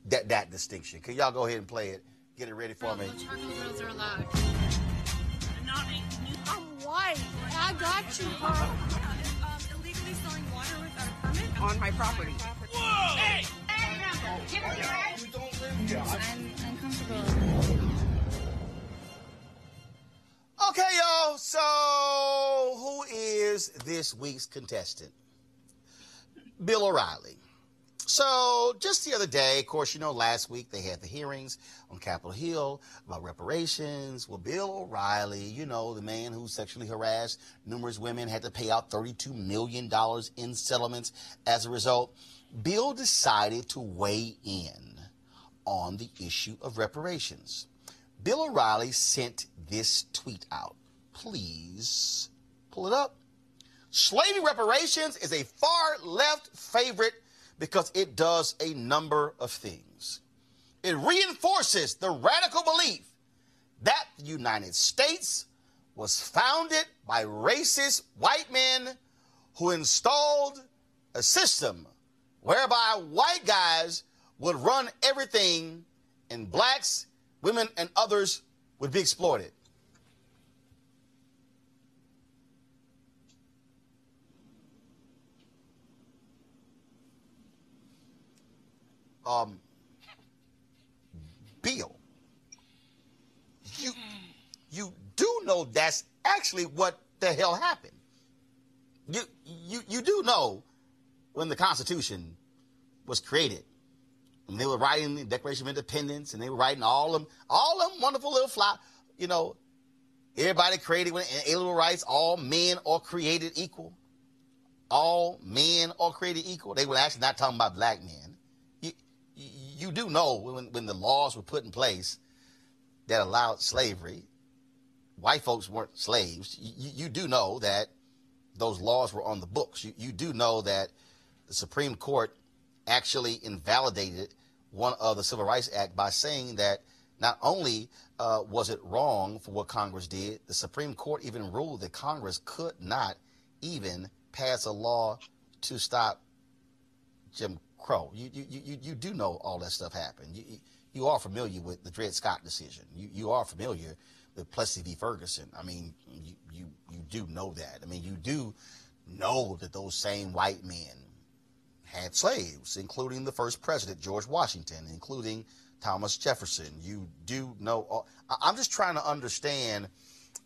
that, that distinction. Could y'all go ahead and play it? Get it ready for me. The charcoal grills are allowed. I'm white. I got you, bro. Um, illegally selling water without a permit on my property. Whoa! Hey! Hey! Now, give it your head. You don't live here. I'm uncomfortable. Okay, y'all. So, who is this week's contestant? Bill O'Reilly. So just the other day, of course, you know, last week they had the hearings on Capitol Hill about reparations. Well, Bill O'Reilly, you know, the man who sexually harassed numerous women, had to pay out thirty-two million dollars in settlements as a result. Bill decided to weigh in on the issue of reparations. Bill O'Reilly sent this tweet out. Please pull it up. Slavery reparations is a far-left favorite because it does a number of things. It reinforces the radical belief that the United States was founded by racist white men who installed a system whereby white guys would run everything and blacks, women, and others would be exploited. Um, Bill, you, you do know that's actually what the hell happened. You, you, you do know when the Constitution was created, and they were writing the Declaration of Independence, and they were writing all them, all them wonderful little fly, you know, everybody created with inalienable rights, all men are created equal. All men are created equal. They were actually not talking about black men. You do know when, when the laws were put in place that allowed slavery, white folks weren't slaves. You, you do know that those laws were on the books. You, you do know that the Supreme Court actually invalidated one of the Civil Rights Act by saying that not only uh, was it wrong for what Congress did, the Supreme Court even ruled that Congress could not even pass a law to stop Jim Crow. You, you you you do know all that stuff happened. You you are familiar with the Dred Scott decision. You you are familiar with Plessy v. Ferguson. I mean, you, you you do know that. I mean, you do know that those same white men had slaves, including the first president, George Washington, including Thomas Jefferson. You do know. All, I'm just trying to understand.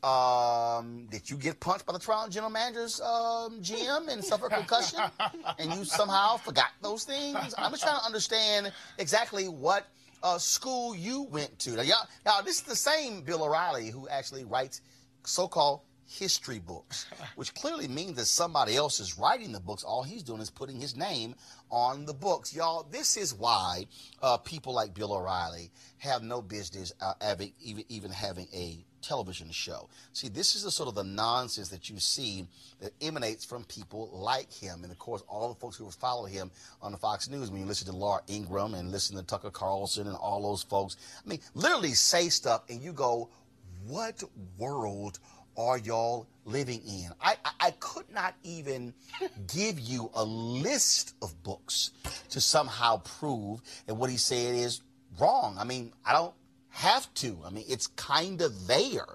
Um, did you get punched by the Toronto general manager's um, G M and suffer concussion? And you somehow forgot those things? I'm just trying to understand exactly what uh, school you went to. Now, y'all, now, this is the same Bill O'Reilly who actually writes so-called history books, which clearly means that somebody else is writing the books. All he's doing is putting his name on the books. Y'all, this is why uh, people like Bill O'Reilly have no business uh, having, even, even having a television show. See, this is the sort of the nonsense that you see that emanates from people like him, and of course all the folks who follow him on the Fox News. When you listen to Laura Ingraham and listen to Tucker Carlson and all those folks, I mean, literally say stuff and you go, what world are y'all living in? I, I, I could not even give you a list of books to somehow prove that what he said is wrong. I mean, I don't have to. I mean, it's kind of there.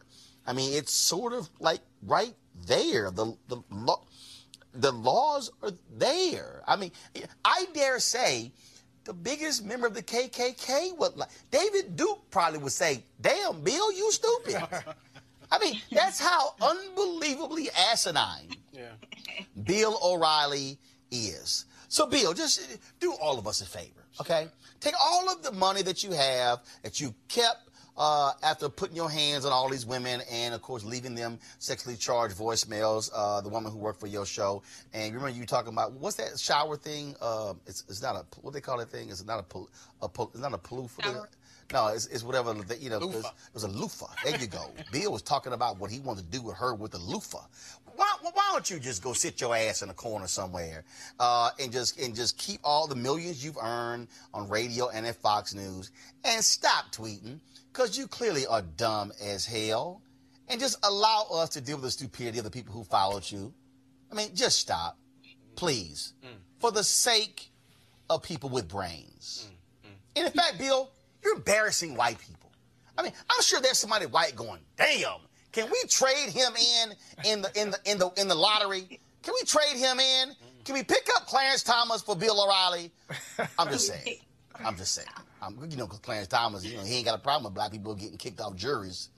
I mean, it's sort of like right there. The the lo- the laws are there. I mean, I dare say the biggest member of the K K K would like David Duke probably would say, "Damn, Bill, you stupid." I mean, that's how unbelievably asinine yeah. Bill O'Reilly is. So, Bill, just do all of us a favor, okay? Take all of the money that you have, that you kept uh, after putting your hands on all these women and, of course, leaving them sexually charged voicemails, uh, the woman who worked for your show. And remember you talking about, what's that shower thing? Uh, it's, it's not a, what they call that thing? It's not a, a, it's not a paloofa. No, it's, it's whatever, the, you know, it was a loofah. There you go. Bill was talking about what he wanted to do with her with a loofah. Why, why don't you just go sit your ass in a corner somewhere uh, and just and just keep all the millions you've earned on radio and at Fox News and stop tweeting, because you clearly are dumb as hell, and just allow us to deal with the stupidity of the people who followed you. I mean, just stop, please, mm. for the sake of people with brains. Mm. Mm. And in fact, Bill, you're embarrassing white people. I mean, I'm sure there's somebody white going, damn, can we trade him in in the in the in the in the lottery? Can we trade him in? Can we pick up Clarence Thomas for Bill O'Reilly? I'm just saying. I'm just saying. I'm, you know, because Clarence Thomas, you know, he ain't got a problem with black people getting kicked off juries.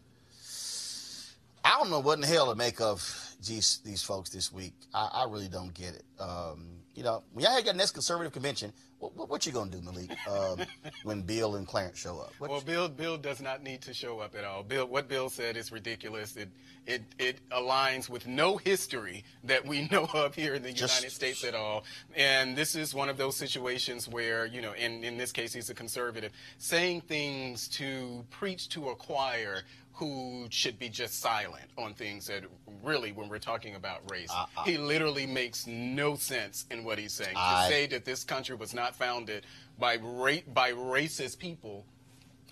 I don't know what in the hell to make of these, these folks this week. I, I really don't get it. Um, you know, when y'all had your next conservative convention, what, what, what you gonna do, Malik, um, when Bill and Clarence show up? What well, Bill Bill does not need to show up at all. Bill, what Bill said is ridiculous. It it it aligns with no history that we know of here in the Just, United States at all. And this is one of those situations where, you know, in in this case, he's a conservative, saying things to preach to a choir who should be just silent on things that really, when we're talking about race, uh, uh, he literally makes no sense in what he's saying. I, to say that this country was not founded by ra- by racist people,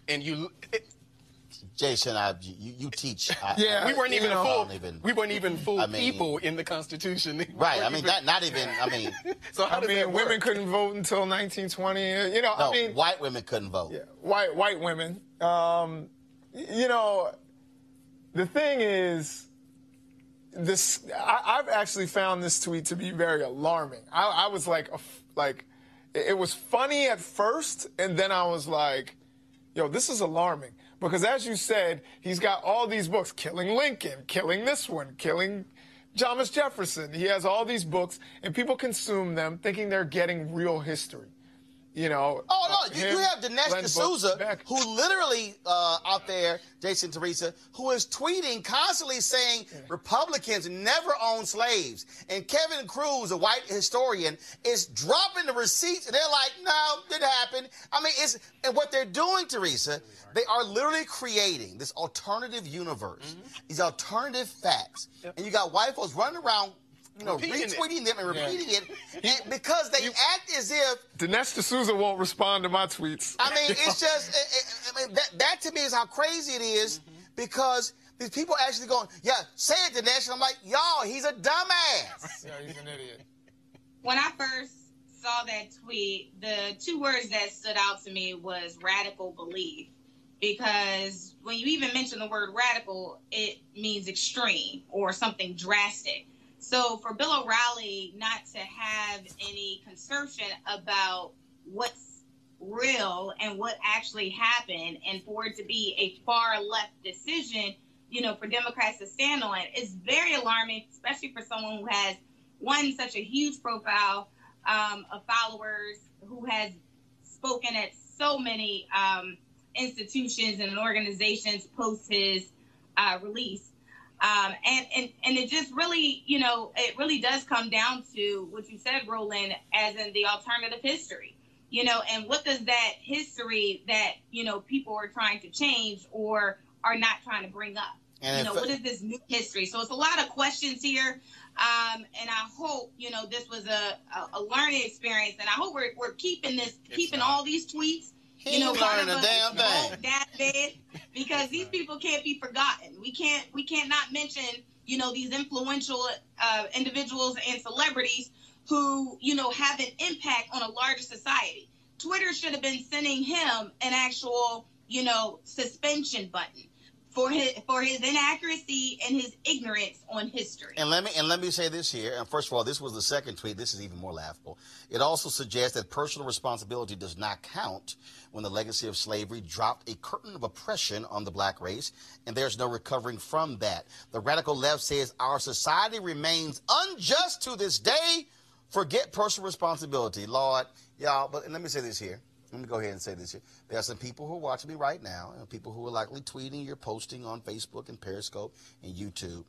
and you, it, Jason, I, you, you teach. I, yeah, we weren't even know, full. Even, we weren't even full I mean, people in the Constitution. Right. I mean, not, not even. I mean, so how I does mean, that work? Women couldn't vote until nineteen twenty. You know, no, I mean, white women couldn't vote. Yeah, white white women. Um, you know, the thing is, this. I, I've actually found this tweet to be very alarming. I, I was like, like, it was funny at first, and then I was like, yo, this is alarming. Because as you said, he's got all these books, Killing Lincoln, Killing this one, Killing Thomas Jefferson. He has all these books, and people consume them thinking they're getting real history. You know. Oh, no, uh, you, him, you have Dinesh D'Souza, who literally uh, out there, Jason Teresa, who is tweeting constantly saying yeah. Republicans never own slaves. And Kevin Cruz, a white historian, is dropping the receipts, and they're like, no, didn't happen. I mean, it's and what they're doing, Teresa, they are literally creating this alternative universe, mm-hmm. these alternative facts. Yep. And you got white folks running around, you know, retweeting it. them and repeating yeah. it and because they you, act as if... Dinesh D'Souza won't respond to my tweets. I mean, it's just... It, it, I mean, that, that to me is how crazy it is mm-hmm. because these people are actually going, yeah, say it, Dinesh. And I'm like, y'all, he's a dumbass. Yeah, he's an idiot. When I first saw that tweet, the two words that stood out to me was radical belief. Because when you even mention the word radical, it means extreme or something drastic. So for Bill O'Reilly not to have any conception about what's real and what actually happened, and for it to be a far left decision, you know, for Democrats to stand on, is very alarming, especially for someone who has one such a huge profile um, of followers, who has spoken at so many um, institutions and organizations post his uh, release. Um, and, and, and it just really, you know, it really does come down to what you said, Roland, as in the alternative history, you know, and what does that history that, you know, people are trying to change or are not trying to bring up, and you know, what is this new history? So it's a lot of questions here. Um, and I hope, you know, this was a, a, a learning experience, and I hope we're, we're keeping this, keeping all these tweets. You know, learning a damn thing. That bad, because these people can't be forgotten. We can't, we can't not mention, you know, these influential uh, individuals and celebrities who, you know, have an impact on a larger society. Twitter should have been sending him an actual, you know, suspension button for his for his inaccuracy and his ignorance on history. And let me and let me say this here. And first of all, this was the second tweet. This is even more laughable. It also suggests that personal responsibility does not count when the legacy of slavery dropped a curtain of oppression on the black race, and there's no recovering from that. The radical left says our society remains unjust to this day. Forget personal responsibility. Lord, y'all, but and let me say this here. Let me go ahead and say this here. There are some people who are watching me right now, and people who are likely tweeting, you're posting on Facebook and Periscope and YouTube,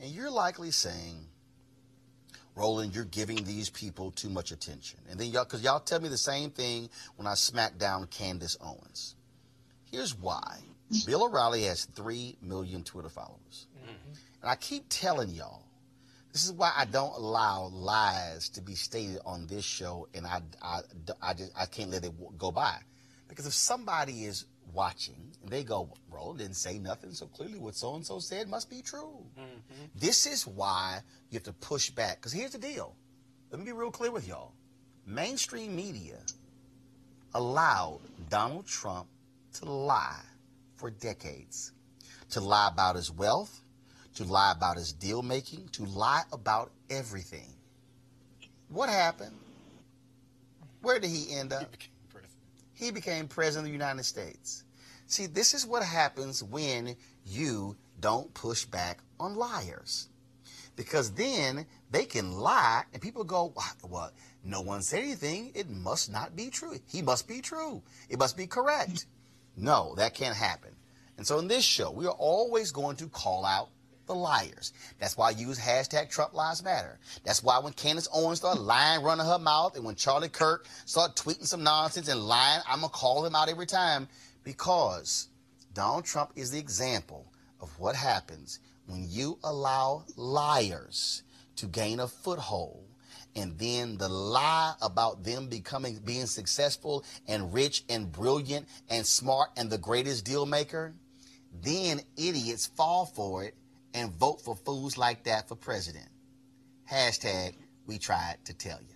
and you're likely saying, Roland, you're giving these people too much attention. And then y'all, because y'all tell me the same thing when I smack down Candace Owens. Here's why. Bill O'Reilly has three million Twitter followers. Mm-hmm. And I keep telling y'all, this is why I don't allow lies to be stated on this show, and I, I, I, just, I can't let it go by. Because if somebody is watching, and they go, Roland didn't say nothing, so clearly what so-and-so said must be true. Mm-hmm. This is why you have to push back. Because here's the deal. Let me be real clear with y'all. Mainstream media allowed Donald Trump to lie for decades, to lie about his wealth, to lie about his deal-making, to lie about everything. What happened? Where did he end up? He became president. He became president of the United States. See, this is what happens when you don't push back on liars. Because then they can lie, and people go, well, no one said anything. It must not be true. He must be true. It must be correct. No, that can't happen. And so in this show, we are always going to call out the liars. That's why I use hashtag Trump Lives Matter. That's why when Candace Owens started lying, running her mouth, and when Charlie Kirk started tweeting some nonsense and lying, I'm going to call him out every time, because Donald Trump is the example of what happens when you allow liars to gain a foothold, and then the lie about them becoming, being successful and rich and brilliant and smart and the greatest deal maker Then idiots fall for it and vote for fools like that for president. Hashtag, we tried to tell you.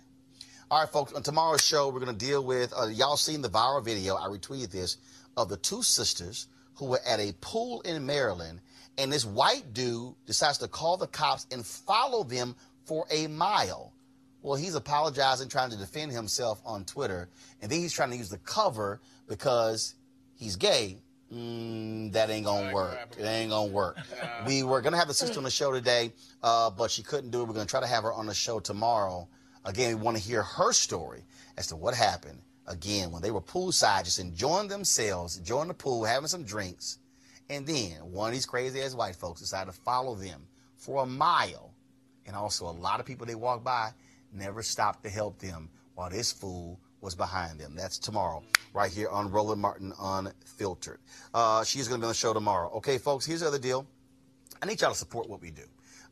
All right, folks, on tomorrow's show, we're going to deal with, uh, y'all seen the viral video, I retweeted this, of the two sisters who were at a pool in Maryland, and this white dude decides to call the cops and follow them for a mile. Well, he's apologizing, trying to defend himself on Twitter, and then he's trying to use the cover because he's gay. Mm, that ain't gonna work. It ain't gonna work. Yeah. We were gonna have the sister on the show today, uh, but she couldn't do it. We're gonna try to have her on the show tomorrow. Again, we want to hear her story as to what happened. Again, when they were poolside, just enjoying themselves, enjoying the pool, having some drinks, and then one of these crazy-ass white folks decided to follow them for a mile. And also, a lot of people they walked by never stopped to help them while this fool was behind them. That's tomorrow, right here on Roland Martin Unfiltered. Uh, she's going to be on the show tomorrow. Okay, folks, here's the other deal. I need y'all to support what we do.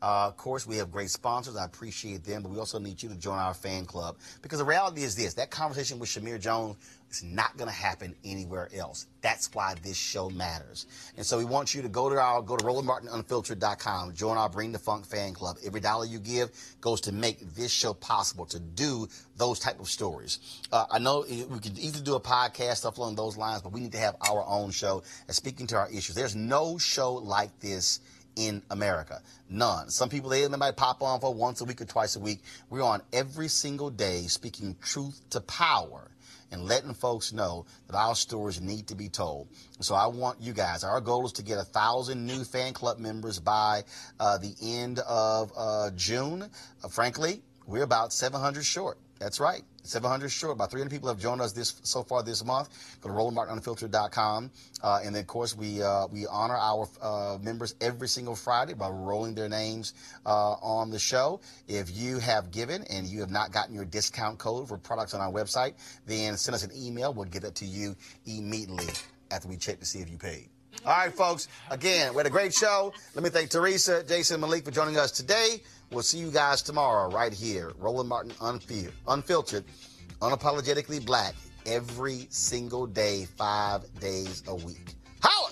Uh, of course, we have great sponsors. I appreciate them, but we also need you to join our fan club, because the reality is this. That conversation with Shamir Jones is not going to happen anywhere else. That's why this show matters. And so we want you to go to our, go to Roland Martin Unfiltered dot com, join our Bring the Funk fan club. Every dollar you give goes to make this show possible, to do those type of stories. Uh, I know we could either do a podcast, stuff along those lines, but we need to have our own show and speaking to our issues. There's no show like this in America. None. Some people, they might pop on for once a week or twice a week. We're on every single day speaking truth to power and letting folks know that our stories need to be told. So I want you guys, our goal is to get a thousand new fan club members by uh, the end of uh, June. Uh, frankly, we're about seven hundred short. That's right. seven hundred short. About three hundred people have joined us this so far this month. Go to Roland Martin Unfiltered dot com. Uh, and then, of course, we uh, we honor our uh, members every single Friday by rolling their names uh, on the show. If you have given and you have not gotten your discount code for products on our website, then send us an email. We'll get that to you immediately after we check to see if you paid. All right, folks. Again, we had a great show. Let me thank Teresa, Jason, Malik for joining us today. We'll see you guys tomorrow right here. Roland Martin Unfiltered, unfiltered, unapologetically black, every single day, five days a week. Holla!